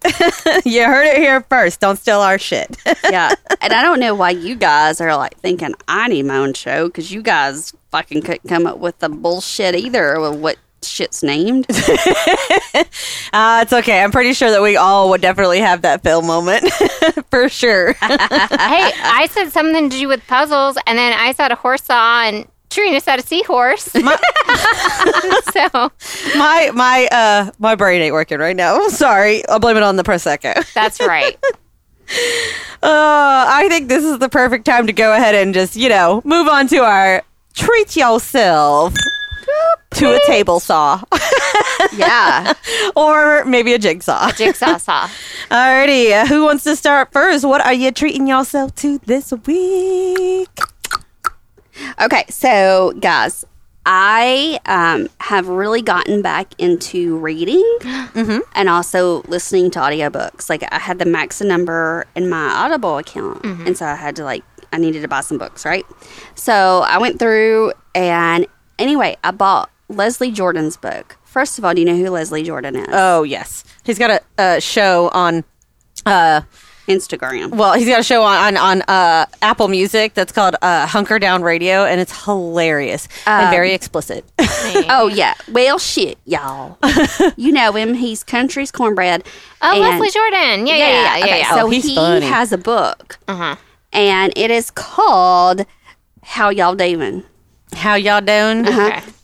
You heard it here first. Don't steal our shit. Yeah. And I don't know why you guys are like thinking I need my own show because you guys fucking couldn't come up with the bullshit either with what shit's named. It's okay. I'm pretty sure that we all would definitely have that fail moment. For sure. Hey, I said something to do with puzzles, and then I said a horse saw, and Trina said a seahorse. My brain ain't working right now. I'm sorry. I'll blame it on the Prosecco. That's right. I think this is the perfect time to go ahead and just, move on to our treat yourself to a table saw. Yeah. Or maybe a jigsaw. A jigsaw saw. Alrighty. Who wants to start first? What are you treating yourself to this week? Okay. So, guys, I have really gotten back into reading and also listening to audiobooks. Like, I had the max number in my Audible account, and so I had to, I needed to buy some books, right? So I went through, and anyway, I bought Leslie Jordan's book. First of all, do you know who Leslie Jordan is? Oh, yes. He's got a show on... Instagram. Well, he's got a show on Apple Music that's called Hunker Down Radio, and it's hilarious and very explicit. Oh, yeah. Well, shit, y'all. You know him. He's country's cornbread. Oh, Leslie Jordan. Yeah. Okay, so he funny. Has a book, and it is called How Y'all Doing. How Y'all Doing?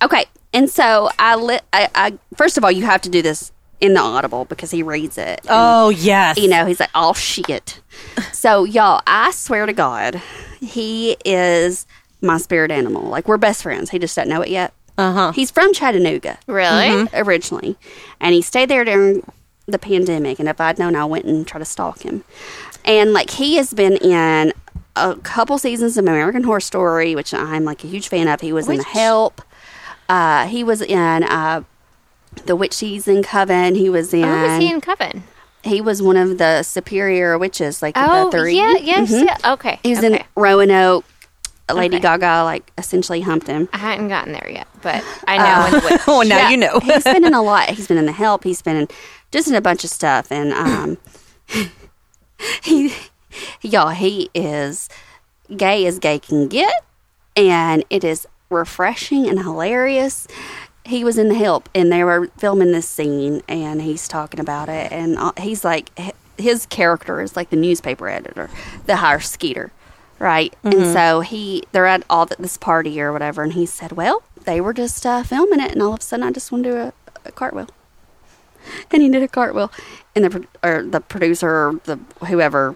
Okay. And so, I first of all, you have to do this in the Audible because he reads it. And, oh, yes. He's like, oh, shit. So, y'all, I swear to God, he is my spirit animal. Like, we're best friends. He just doesn't know it yet. He's from Chattanooga. Really? Originally. And he stayed there during the pandemic. And if I'd known, I went and tried to stalk him. And, he has been in a couple seasons of American Horror Story, which I'm, a huge fan of. He was in The Help. He was in... the witch season, Coven. He was in... Oh, was he in Coven? He was one of the superior witches, the three. Oh, yeah, yes, yeah. Okay. He was in Roanoke. Lady Gaga, essentially humped him. I hadn't gotten there yet, but I know. When the witch. Well, now you know. He's been in a lot. He's been in The Help. He's been in just in a bunch of stuff. And, he is gay as gay can get. And it is refreshing and hilarious. He was in The Help, and they were filming this scene, and he's talking about it, and he's his character is the newspaper editor, the hired Skeeter, right? And so they're at this party or whatever, and he said, well, they were just filming it, and all of a sudden I just want to do a cartwheel. And he did a cartwheel, and the producer or the whoever,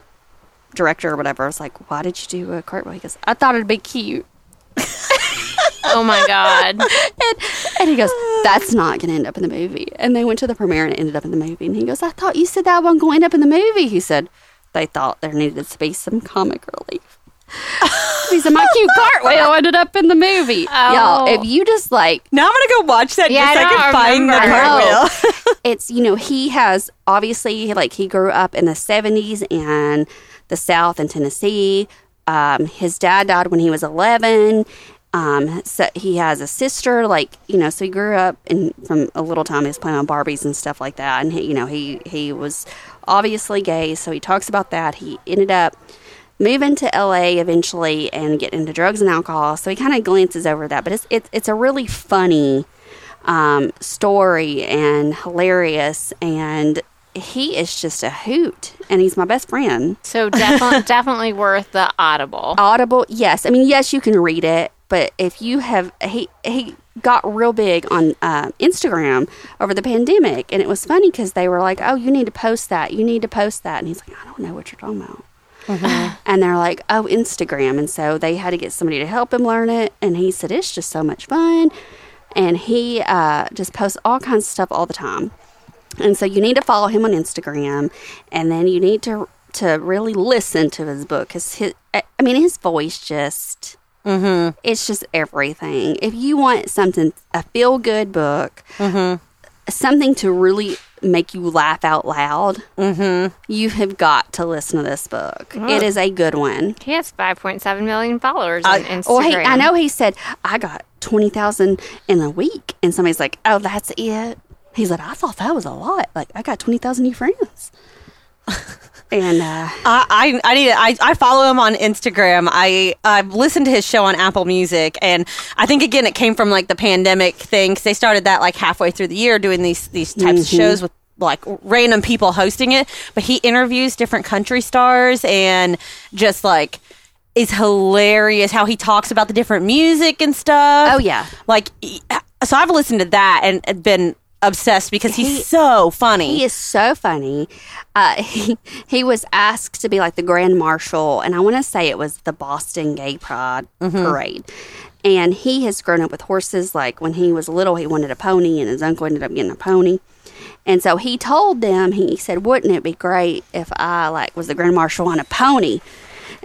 director or whatever, was like, why did you do a cartwheel? He goes, I thought it'd be cute. Oh, my God. And he goes, that's not going to end up in the movie. And they went to the premiere, and it ended up in the movie. And he goes, I thought you said that wasn't going to end up in the movie. He said, they thought there needed to be some comic relief. He said, my cute cartwheel ended up in the movie. Oh. Y'all, if you just Now I'm going to go watch that just so I can find the cartwheel. It's, he has, obviously, he grew up in the 70s and the South in Tennessee. His dad died when he was 11. So he has a sister, so he grew up, and from a little time he was playing on Barbies and stuff like that. And he was obviously gay. So he talks about that. He ended up moving to LA eventually and getting into drugs and alcohol. So he kind of glances over that, but it's a really funny, story and hilarious, and he is just a hoot, and he's my best friend. So definitely worth the Audible. Audible. Yes. I mean, yes, you can read it. But if you have, he got real big on Instagram over the pandemic. And it was funny because they were like, oh, you need to post that. You need to post that. And he's like, I don't know what you're talking about. And they're like, oh, Instagram. And so they had to get somebody to help him learn it. And he said, it's just so much fun. And he just posts all kinds of stuff all the time. And so you need to follow him on Instagram. And then you need to really listen to his book. Because his voice just... It's just everything. If you want something, a feel-good book, something to really make you laugh out loud, you have got to listen to this book. It is a good one. He has 5.7 million followers on Instagram. Well, I know he said, I got 20,000 in a week. And somebody's like, oh, that's it? He's like, I thought that was a lot. I got 20,000 new friends. And I follow him on Instagram. I've listened to his show on Apple Music, and I think again it came from like the pandemic thing, because they started that like halfway through the year doing these types of shows with like random people hosting it. But he interviews different country stars and just like is hilarious how he talks about the different music and stuff. Oh yeah, like so I've listened to that and been obsessed because he's so funny. He is so funny. He was asked to be like the grand marshal, and I want to say it was the Boston Gay Pride parade. And he has grown up with horses. Like when he was little, he wanted a pony, and his uncle ended up getting a pony. And so he told them, he said, "Wouldn't it be great if I like was the grand marshal on a pony?"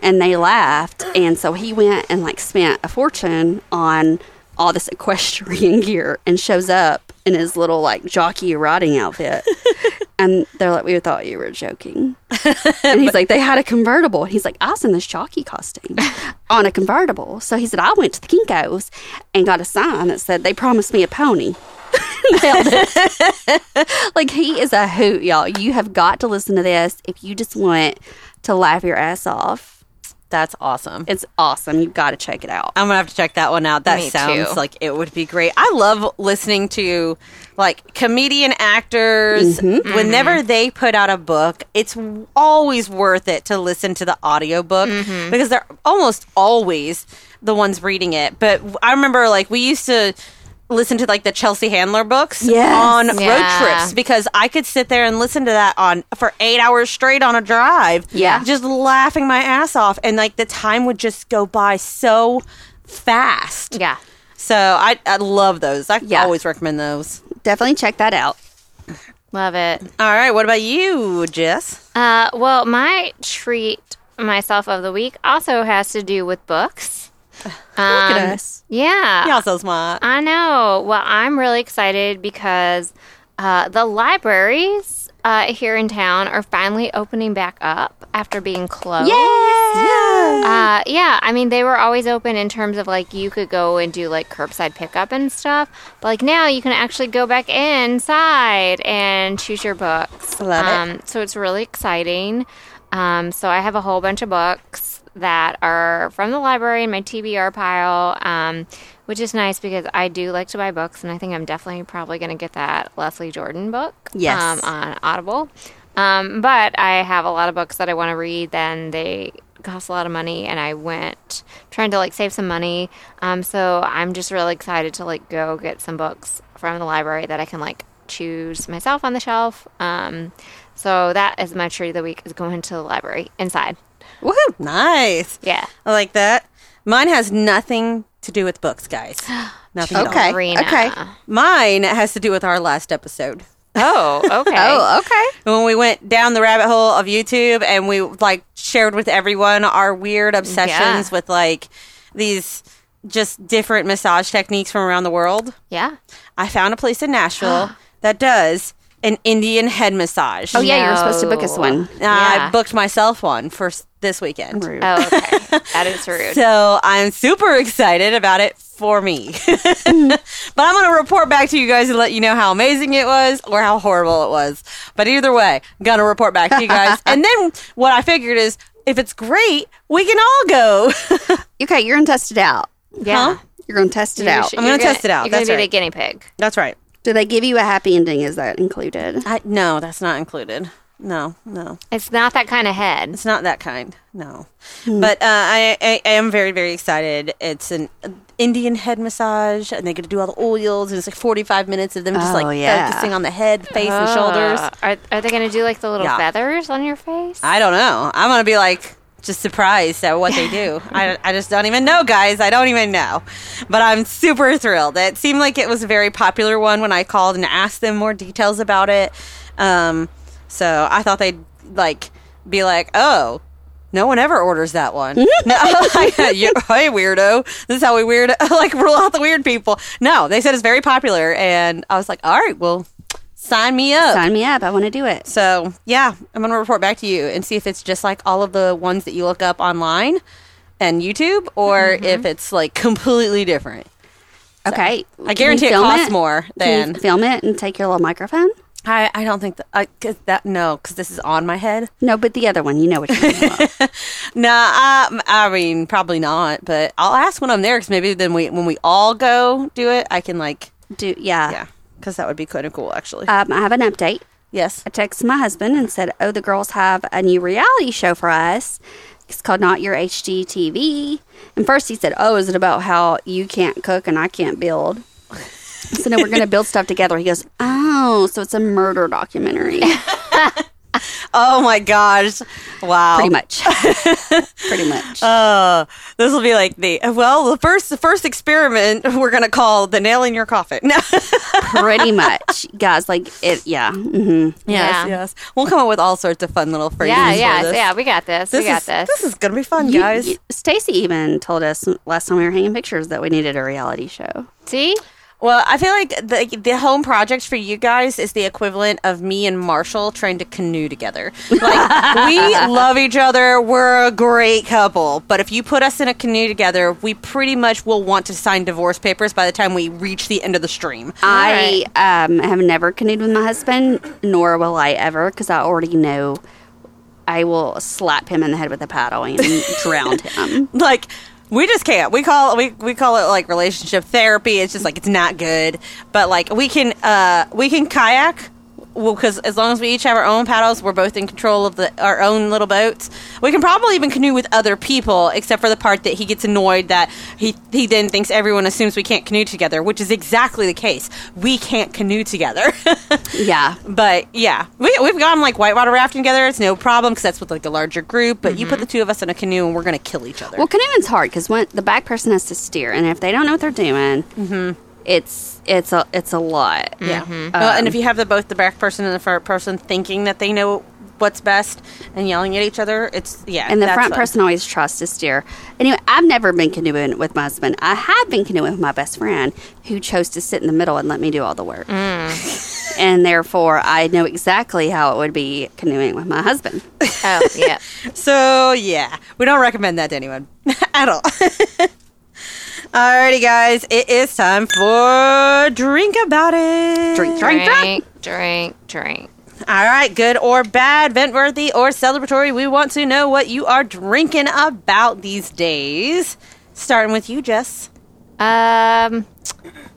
And they laughed. And so he went and like spent a fortune on all this equestrian gear and shows up in his little like jockey riding outfit. And they're like, "We thought you were joking." And he's like, "They had a convertible." He's like, "I was in this jockey costume on a convertible." So he said, "I went to the Kinko's and got a sign that said, 'They promised me a pony.'" Nailed it. Like, he is a hoot, y'all. You have got to listen to this if you just want to laugh your ass off. That's awesome. It's awesome. You've got to check it out. I'm going to have to check that one out. That sounds like it would be great. I love listening to, like, comedian actors. Whenever they put out a book, it's always worth it to listen to the audiobook because they're almost always the ones reading it. But I remember, like, we used to listen to, like, the Chelsea Handler books on road trips because I could sit there and listen to that for 8 hours straight on a drive. Yeah. Just laughing my ass off. And, like, the time would just go by so fast. Yeah. So, I love those. I always recommend those. Definitely check that out. Love it. All right. What about you, Jess? Well, my treat myself of the week also has to do with books. Look at us. Yeah. Y'all so smart. I know. Well, I'm really excited because the libraries here in town are finally opening back up after being closed. Yes! Yeah. I mean, they were always open in terms of, like, you could go and do, like, curbside pickup and stuff. But, like, now you can actually go back inside and choose your books. Love it. So it's really exciting. So I have a whole bunch of books that are from the library in my TBR pile, which is nice because I do like to buy books, and I think I'm definitely probably going to get that Leslie Jordan book on Audible. But I have a lot of books that I want to read, and they cost a lot of money, and I went trying to, like, save some money. So I'm just really excited to, like, go get some books from the library that I can, like, choose myself on the shelf. So that is my treat of the week, is going to the library inside. Woohoo! Nice. Yeah. I like that. Mine has nothing to do with books, guys. Nothing at all. Okay. Mine has to do with our last episode. Oh, okay. When we went down the rabbit hole of YouTube and we, like, shared with everyone our weird obsessions with, like, these just different massage techniques from around the world. Yeah. I found a place in Nashville that does an Indian head massage. Oh, yeah. No. You were supposed to book us one. I booked myself one for this weekend. Rude. Oh, okay. That is rude. So I'm super excited about it for me. But I'm going to report back to you guys and let you know how amazing it was or how horrible it was. But either way, I'm going to report back to you guys. And then what I figured is, if it's great, we can all go. Okay, you're going to test it out. Yeah. Huh? You're going to test it out. I'm going to test it out. You're going to be the guinea pig. That's right. Do they give you a happy ending? Is that included? No, that's not included. No. It's not that kind of head. It's not that kind. No. But I am very, very excited. It's an Indian head massage, and they get to do all the oils, and it's like 45 minutes of them just focusing on the head, face, and shoulders. Are they going to do like the little feathers on your face? I don't know. I'm going to be like just surprised at what they do. I just don't even know, guys. I don't even know. But I'm super thrilled. It seemed like it was a very popular one when I called and asked them more details about it. So I thought they'd, like, be like, "Oh, no one ever orders that one." Hey, weirdo. This is how we rule out the weird people. No, they said it's very popular. And I was like, all right, well, sign me up. Sign me up. I want to do it. So, yeah, I'm going to report back to you and see if it's just like all of the ones that you look up online and YouTube, or if it's, like, completely different. So, okay. I guarantee it costs more than... Can you film it and take your little microphone? I don't think that, because this is on my head. No, but the other one, you know what you're talking about. I mean, probably not, but I'll ask when I'm there, because maybe then when we all go do it, I can yeah, because that would be kind of cool, actually. I have an update. Yes. I texted my husband and said, oh, the girls have a new reality show for us. It's called Not Your HGTV. And first he said, oh, is it about how you can't cook and I can't build? So now we're going to build stuff together. He goes, oh, so it's a murder documentary. Oh, my gosh. Wow. Pretty much. Pretty much. This will be like the first experiment we're going to call the nail in your coffin. Pretty much. Guys, yeah. Mm-hmm. Yeah. Yes. We'll come up with all sorts of fun little phrases for this. Yeah, we got this. This is going to be fun, guys. Stacy even told us last time we were hanging pictures that we needed a reality show. See? Well, I feel like the home project for you guys is the equivalent of me and Marshall trying to canoe together. Like, we love each other. We're a great couple. But if you put us in a canoe together, we pretty much will want to sign divorce papers by the time we reach the end of the stream. I have never canoed with my husband, nor will I ever, because I already know I will slap him in the head with a paddle and drown him. We just can't. We call it like relationship therapy. It's just it's not good. But we can kayak, because as long as we each have our own paddles, we're both in control of our own little boats. We can probably even canoe with other people, except for the part that he gets annoyed that he then thinks everyone assumes we can't canoe together, which is exactly the case. We can't canoe together. Yeah. But, yeah. We've gone, whitewater rafting together. It's no problem, because that's with, a larger group. But you put the two of us in a canoe, and we're going to kill each other. Well, canoeing's hard, because the back person has to steer, and if they don't know what they're doing... Mm-hmm. It's a lot. Yeah. Mm-hmm. And if you have both the back person and the front person thinking that they know what's best and yelling at each other, and the front person always tries to steer. Anyway, I've never been canoeing with my husband. I have been canoeing with my best friend, who chose to sit in the middle and let me do all the work. Mm. And therefore, I know exactly how it would be canoeing with my husband. Oh, yeah. So, yeah. We don't recommend that to anyone. At all. Alrighty, guys, it is time for Drink About It. Drink. All right, good or bad, vent-worthy or celebratory, we want to know what you are drinking about these days. Starting with you, Jess. I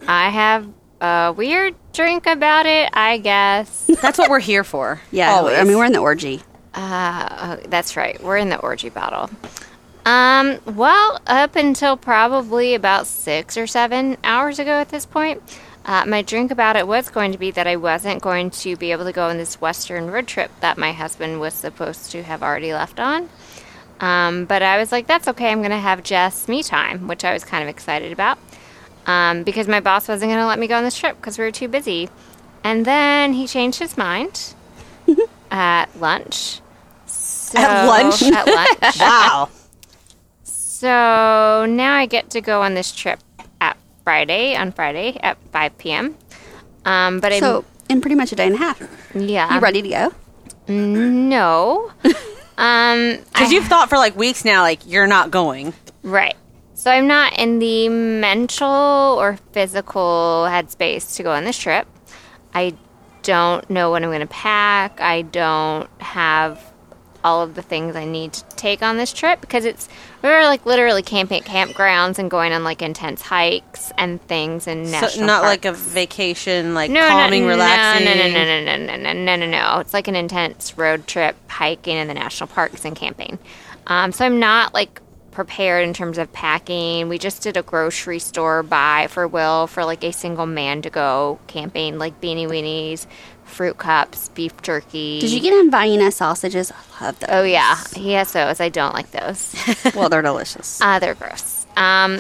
have a weird drink about it, I guess. That's what we're here for. Yeah, always. I mean, we're in the orgy. That's right. We're in the orgy bottle. Well, up until probably about 6 or 7 hours ago at this point, my drink about it was going to be that I wasn't going to be able to go on this Western road trip that my husband was supposed to have already left on. But I was like, that's okay. I'm going to have Jess me time, which I was kind of excited about, because my boss wasn't going to let me go on this trip because we were too busy. And then he changed his mind at lunch. At lunch. Wow. So now I get to go on this trip on Friday at 5 p.m. So in pretty much a day and a half. Yeah. You ready to go? No. Because you've thought for weeks now, you're not going. Right. So I'm not in the mental or physical headspace to go on this trip. I don't know what I'm going to pack. I don't have all of the things I need to take on this trip, because we were literally camping at campgrounds and going on intense hikes and things and national parks. So not like a vacation, calming, relaxing? No. It's an intense road trip, hiking in the national parks and camping. So I'm not prepared in terms of packing. We just did a grocery store buy for Will for a single man to go camping, Beanie Weenies, fruit cups, beef jerky. Did you get him Vienna sausages? I love those. Oh, yeah. He has those. I don't like those. Well, they're delicious. They're gross. And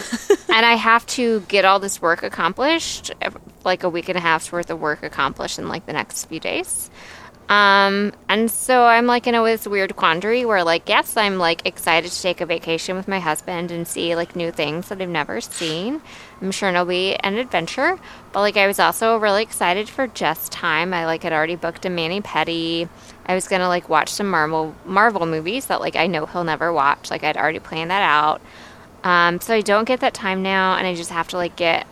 I have to get all this work accomplished, a week and a half's worth of work accomplished in, the next few days. And so I'm, in this weird quandary where, yes, I'm, excited to take a vacation with my husband and see, new things that I've never seen. I'm sure it'll be an adventure. But, I was also really excited for Jess time. I, had already booked a mani-pedi. I was going to, watch some Marvel movies that, I know he'll never watch. I'd already planned that out. So I don't get that time now, and I just have to, get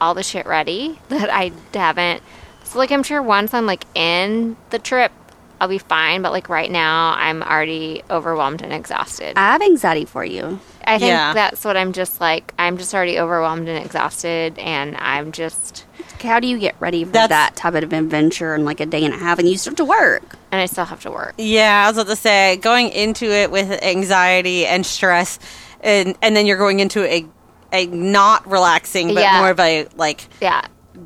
all the shit ready that I haven't So, like, I'm sure once I'm, like, in the trip, I'll be fine. But, like, right now, I'm already overwhelmed and exhausted. I have anxiety for you. I think that's what I'm just, like, I'm just already overwhelmed and exhausted. And I'm just... How do you get ready for that type of adventure in, like, a day and a half? And you still have to work. And I still have to work. Yeah, I was about to say, going into it with anxiety and stress, and then you're going into a not relaxing, but more of a, like,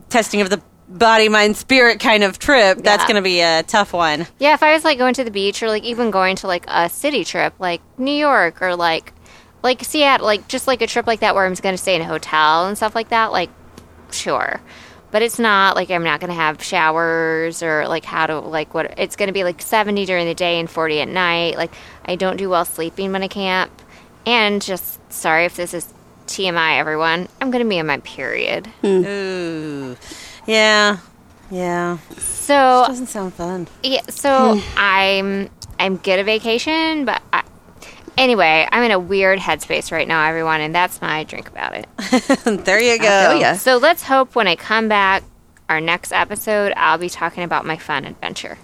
testing of the body, mind, spirit kind of trip. That's going to be a tough one. Yeah, if I was, like, going to the beach or, like, even going to, like, a city trip, like New York or, like Seattle, like, just, like, a trip like that where I'm going to stay in a hotel and stuff like that, like, sure. But it's not, like, I'm not going to have showers or, like, how to, like, what... It's going to be, like, 70 during the day and 40 at night. Like, I don't do well sleeping when I camp. And just, sorry if this is TMI, everyone, I'm going to be on my period. Mm. Ooh. Yeah. Yeah. So... This doesn't sound fun. Yeah, so I'm good at vacation, but... Anyway, I'm in a weird headspace right now, everyone, and that's my drink about it. There you go. So let's hope when I come back, our next episode, I'll be talking about my fun adventure.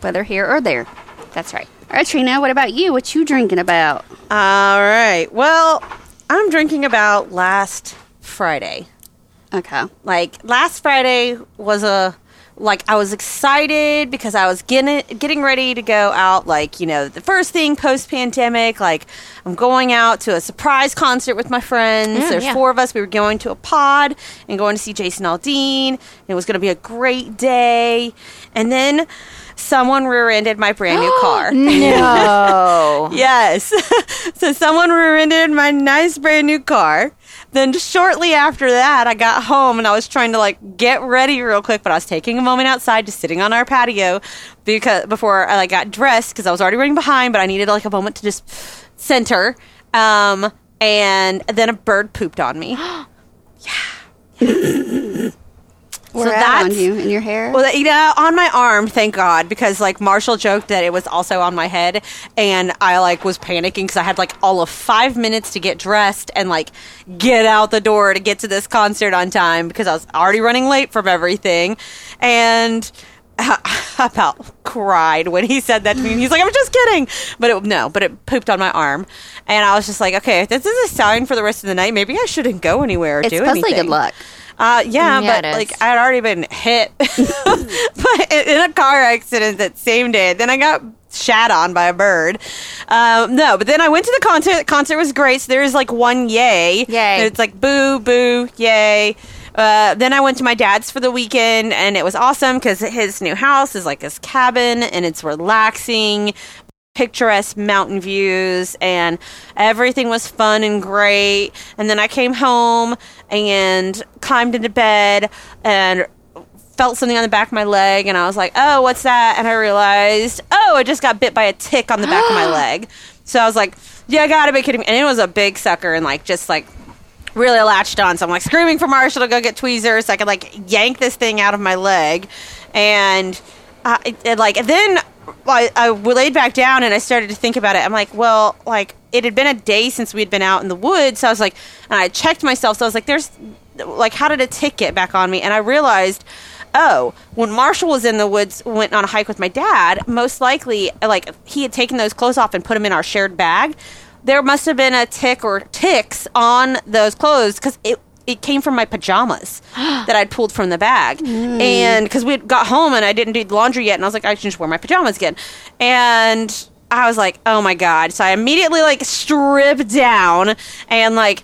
Whether here or there. That's right. All right, Trina, what about you? What you drinking about? All right. Well, I'm drinking about last Friday. Okay. Like, last Friday was a... Like, I was excited because I was getting ready to go out, like, you know, the first thing post-pandemic. Like, I'm going out to a surprise concert with my friends. There's four of us. We were going to a pod and going to see Jason Aldean. It was going to be a great day. And then someone rear-ended my brand new car. No. Yes. So someone rear-ended my nice brand new car. Then shortly after that, I got home and I was trying to, like, get ready real quick, but I was taking a moment outside, just sitting on our patio because before I, like, got dressed because I was already running behind, but I needed, like, a moment to just center. And then a bird pooped on me. Yeah. So that's on you, in your hair? Well, you know, on my arm, thank God, because, like, Marshall joked that it was also on my head, and I, like, was panicking because I had, like, all of 5 minutes to get dressed and, like, get out the door to get to this concert on time because I was already running late from everything, and I about cried when he said that to me, and he's like, I'm just kidding, but it pooped on my arm, and I was just like, okay, if this is a sign for the rest of the night, maybe I shouldn't go anywhere or do anything. It's supposed to be good luck. Yeah, but, like, I'd already been hit but in a car accident that same day. Then I got shat on by a bird. But then I went to the concert. The concert was great. So there was, like, one yay. Yay. It's like, boo, boo, yay. Then I went to my dad's for the weekend, and it was awesome because his new house is, like, his cabin, and it's relaxing, picturesque mountain views, and everything was fun and great. And then I came home and climbed into bed and felt something on the back of my leg, and I was like, oh, what's that? And I realized, oh, I just got bit by a tick on the back of my leg. So I was like, you gotta be kidding me. And it was a big sucker, and, like, just, like, really latched on. So I'm, like, screaming for Marshall to go get tweezers so I could, like, yank this thing out of my leg. And I laid back down and I started to think about it. I'm like, well, like, it had been a day since we had been out in the woods. So I was like, and I checked myself. So I was like, there's, like, how did a tick get back on me? And I realized, oh, when Marshall was in the woods, went on a hike with my dad, most likely, like, he had taken those clothes off and put them in our shared bag. There must have been a tick or ticks on those clothes because it came from my pajamas that I'd pulled from the bag. And because we got home and I didn't do laundry yet. And I was like, I should just wear my pajamas again. And I was like, oh my God. So I immediately, like, stripped down and, like,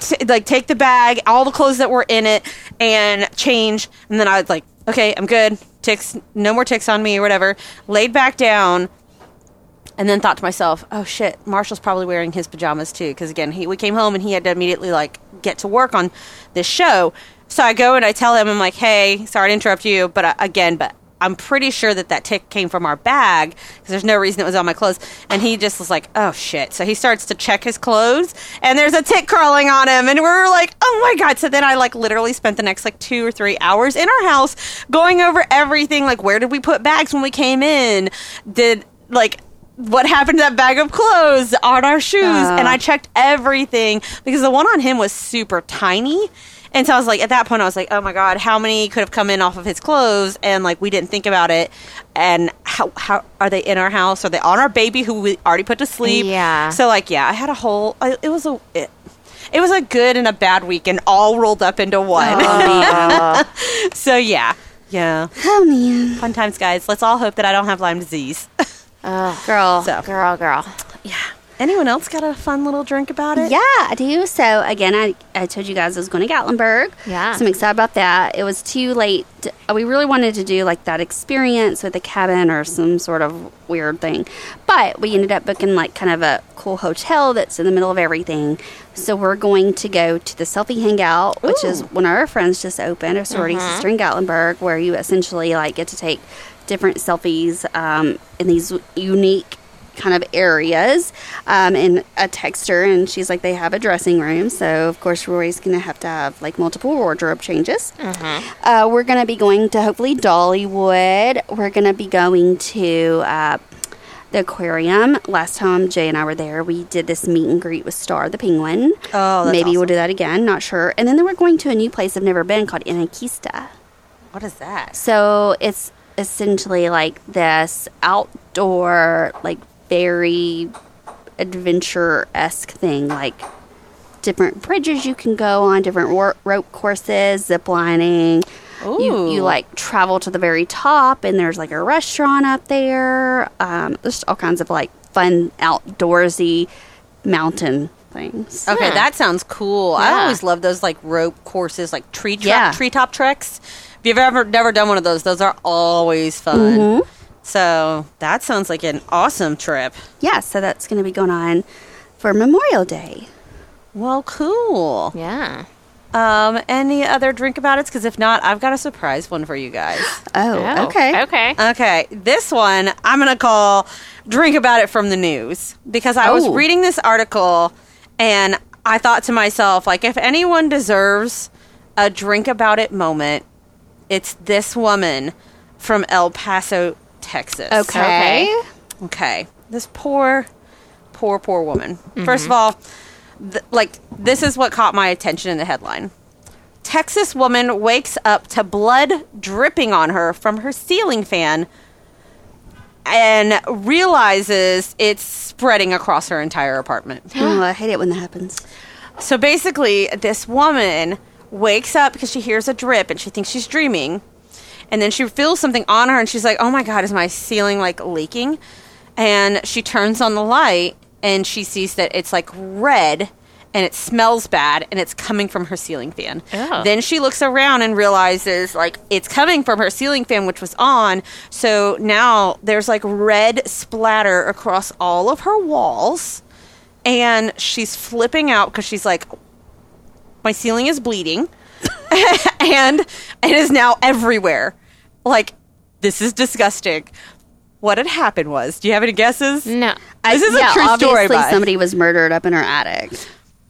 take the bag, all the clothes that were in it, and change. And then I was like, okay, I'm good. Ticks, no more ticks on me or whatever. Laid back down. And then thought to myself, oh, shit, Marshall's probably wearing his pajamas, too. Because, again, we came home, and he had to immediately, like, get to work on this show. So I go, and I tell him, I'm like, hey, sorry to interrupt you, but but I'm pretty sure that tick came from our bag because there's no reason it was on my clothes. And he just was like, oh, shit. So he starts to check his clothes, and there's a tick crawling on him. And we're like, oh, my God. So then I, like, literally spent the next, like, 2 or 3 hours in our house going over everything. Like, where did we put bags when we came in? What happened to that bag of clothes on our shoes? And I checked everything because the one on him was super tiny And so I was like, at that point, I was like, oh my God, how many could have come in off of his clothes? And like, we didn't think about it. And how are they in our house? Are they on our baby who we already put to sleep? Yeah. So like, yeah, I had a whole, it was a good and a bad weekend all rolled up into one. Oh. So yeah. Yeah. Oh man. Fun times, guys. Let's all hope that I don't have Lyme disease. Girl. Yeah. Anyone else got a fun little drink about it? Yeah, I do. So, again, I told you guys I was going to Gatlinburg. Yeah. So, I'm excited about that. It was too late. We really wanted to do, like, that experience with a cabin or some sort of weird thing. But we ended up booking, like, kind of a cool hotel that's in the middle of everything. So, we're going to go to the Selfie Hangout, which is one of our friends just opened, a sorority sister in Gatlinburg, where you essentially, like, get to take different selfies in these unique kind of areas, and I text her and she's like, they have a dressing room, so of course Rory's gonna have to have like multiple wardrobe changes. We're gonna be going to hopefully Dollywood. We're gonna be going to the aquarium. Last time Jay and I were there, we did this meet and greet with Star the penguin. Oh, that's maybe awesome. We'll do that again, not sure. And then we're going to a new place I've never been called Anarchista. What is that? So it's essentially like this outdoor, like very adventure-esque thing, like different bridges you can go on, different rope courses, zip lining. You like travel to the very top, and there's like a restaurant up there. There's all kinds of like fun outdoorsy mountain things. Okay, that sounds cool. Yeah. I always love those like rope courses, like treetop treks. If you've ever never done one of those are always fun. Mm-hmm. So, that sounds like an awesome trip. Yeah, so that's going to be going on for Memorial Day. Well, cool. Yeah. Any other drink about it? Because if not, I've got a surprise one for you guys. Oh, okay. Okay, this one I'm going to call Drink About It from the News. Because I was reading this article, and I thought to myself, like, if anyone deserves a drink about it moment, it's this woman from El Paso, Texas. Okay. This poor woman. Mm-hmm. First of all, this is what caught my attention in the headline. Texas woman wakes up to blood dripping on her from her ceiling fan and realizes it's spreading across her entire apartment. Oh, I hate it when that happens. So basically, this woman wakes up because she hears a drip and she thinks she's dreaming. And then she feels something on her, and she's like, oh, my God, is my ceiling, like, leaking? And she turns on the light, and she sees that it's, like, red, and it smells bad, and it's coming from her ceiling fan. Oh. Then she looks around and realizes, like, it's coming from her ceiling fan, which was on. So now there's, like, red splatter across all of her walls, and she's flipping out because she's like, my ceiling is bleeding. And it is now everywhere. Like, this is disgusting. What had happened was, do you have any guesses? No. This is a true story. Obviously, somebody was murdered up in her attic.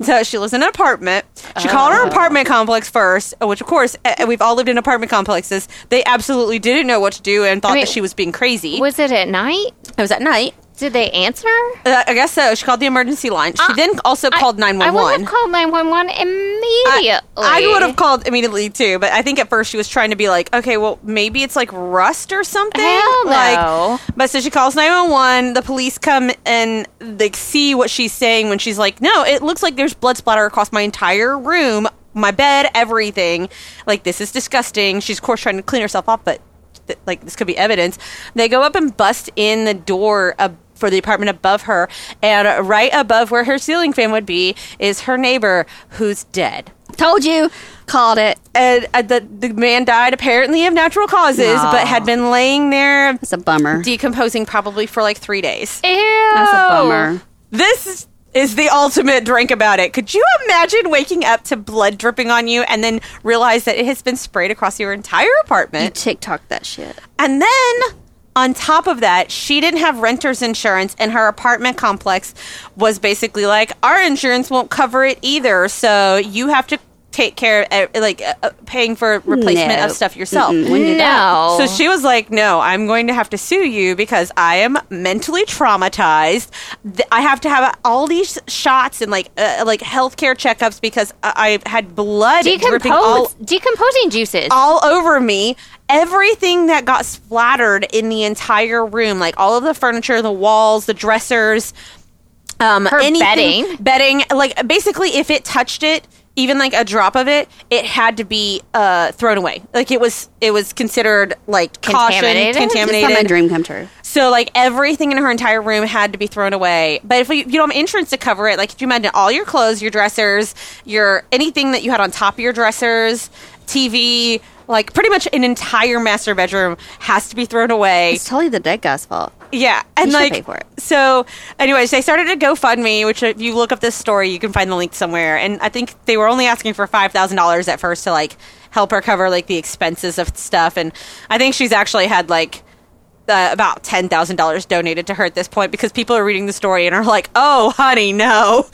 So she lives in an apartment. She called her apartment complex first, which, of course, we've all lived in apartment complexes. They absolutely didn't know what to do and thought that she was being crazy. Was it at night? It was at night. Did they answer? I guess so. She called the emergency line. She then also called 911. I would have called 911 immediately. I would have called immediately, too. But I think at first she was trying to be like, okay, well, maybe it's like rust or something. Hell no. But so she calls 911. The police come and they see what she's saying when she's like, no, it looks like there's blood splatter across my entire room, my bed, everything. Like, this is disgusting. She's, of course, trying to clean herself up, but like, this could be evidence. They go up and bust in the door for the apartment above her, and right above where her ceiling fan would be is her neighbor, who's dead. Told you. Called it. And the man died apparently of natural causes, but had been laying there. That's a bummer. Decomposing probably for like 3 days. Ew. That's a bummer. This is the ultimate drink about it. Could you imagine waking up to blood dripping on you and then realize that it has been sprayed across your entire apartment? You TikTok that shit. And then, on top of that, she didn't have renter's insurance, and her apartment complex was basically like, our insurance won't cover it either, so you have to take care of, like, paying for replacement of stuff yourself. So she was like, no, I'm going to have to sue you because I am mentally traumatized. I have to have all these shots and like healthcare checkups because I had blood dripping all decomposing juices all over me. Everything that got splattered in the entire room, like all of the furniture, the walls, the dressers, bedding, like basically if it touched it, even like a drop of it, it had to be thrown away. Like it was considered like contaminated. Contaminated. Just my dream come true. So like everything in her entire room had to be thrown away. But if you don't have insurance to cover it, like if you imagine all your clothes, your dressers, your anything that you had on top of your dressers, TV, like pretty much an entire master bedroom has to be thrown away. It's totally the dead guy's fault. Yeah, and you like pay for it. So, anyways, they started a GoFundMe, which if you look up this story, you can find the link somewhere. And I think they were only asking for $5,000 at first to like help her cover like the expenses of stuff. And I think she's actually had like about $10,000 donated to her at this point because people are reading the story and are like, "Oh, honey, no,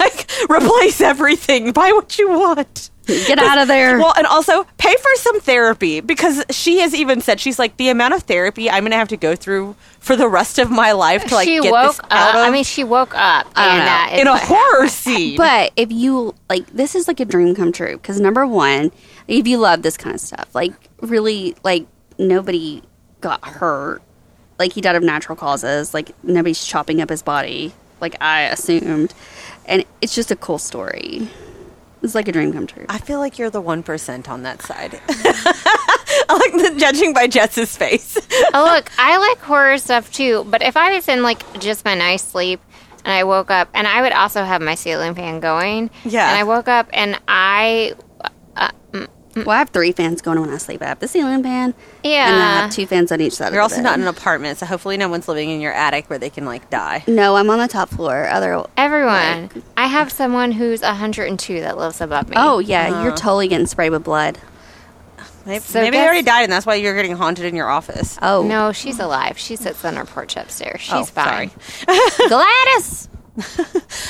like replace everything, buy what you want." Get out of there. Well, and also pay for some therapy because she has even said, she's like, the amount of therapy I'm going to have to go through for the rest of my life to like get this out of. I mean, she woke up in a horror scene. But if you, like, this is like a dream come true because number one, if you love this kind of stuff, like really, like nobody got hurt. Like he died of natural causes. Like nobody's chopping up his body, like I assumed. And it's just a cool story. It's like a dream come true. I feel like you're the 1% on that side. I like the judging by Jess's face. Oh, look, I like horror stuff too, but if I was in like just my nice sleep and I woke up, and I would also have my ceiling fan going. Yeah. And I woke up and I... well, I have 3 fans going when I sleep. I have the ceiling fan. Yeah. And I have 2 fans on each side of the bed. You're also not in an apartment, so hopefully no one's living in your attic where they can, like, die. No, I'm on the top floor. Everyone. Like, I have someone who's 102 that lives above me. Oh, yeah. You're totally getting sprayed with blood. Maybe they already died, and that's why you're getting haunted in your office. Oh. No, she's alive. She sits on her porch upstairs. She's fine. Sorry. Gladys!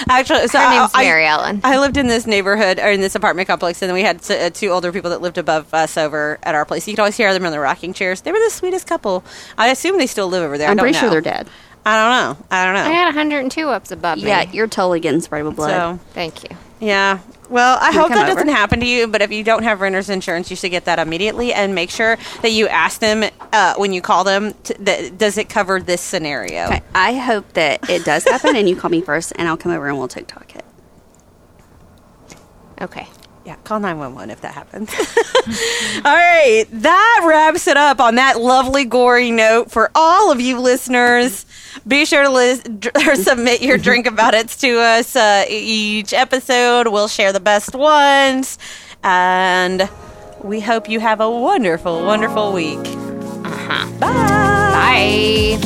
Actually, so her name's Mary Ellen. I lived in this neighborhood or in this apartment complex, and then we had 2 older people that lived above us over at our place. You could always hear them in the rocking chairs. They were the sweetest couple. I assume they still live over there. I'm pretty sure they're dead. I don't know. I had 102 ups above me. Yeah, you're totally getting sprayed with blood. So, thank you. Yeah. Well, I hope that doesn't happen to you, but if you don't have renter's insurance, you should get that immediately and make sure that you ask them when you call them, does it cover this scenario? Okay. I hope that it does happen and you call me first and I'll come over and we'll TikTok it. Okay. Yeah, call 911 if that happens. All right. That wraps it up on that lovely, gory note for all of you listeners. Be sure to submit your drink about it to us each episode. We'll share the best ones. And we hope you have a wonderful, wonderful week. Bye. Bye.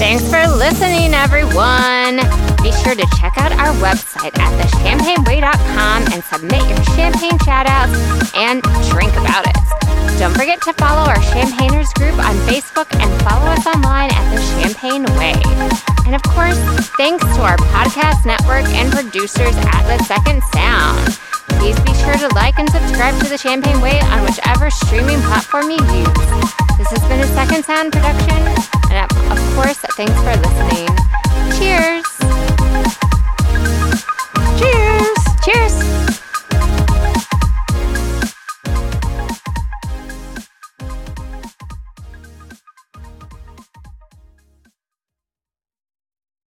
Thanks for listening, everyone. Be sure to check out our website at thechampagneway.com and submit your champagne shoutouts and drink about it. Don't forget to follow our Champagners group on Facebook and follow us online at The Champagne Way. And of course, thanks to our podcast network and producers at The Second Sound. Please be sure to like and subscribe to The Champagne Way on whichever streaming platform you use. This has been a Second Sound production, and of course, thanks for listening. Cheers!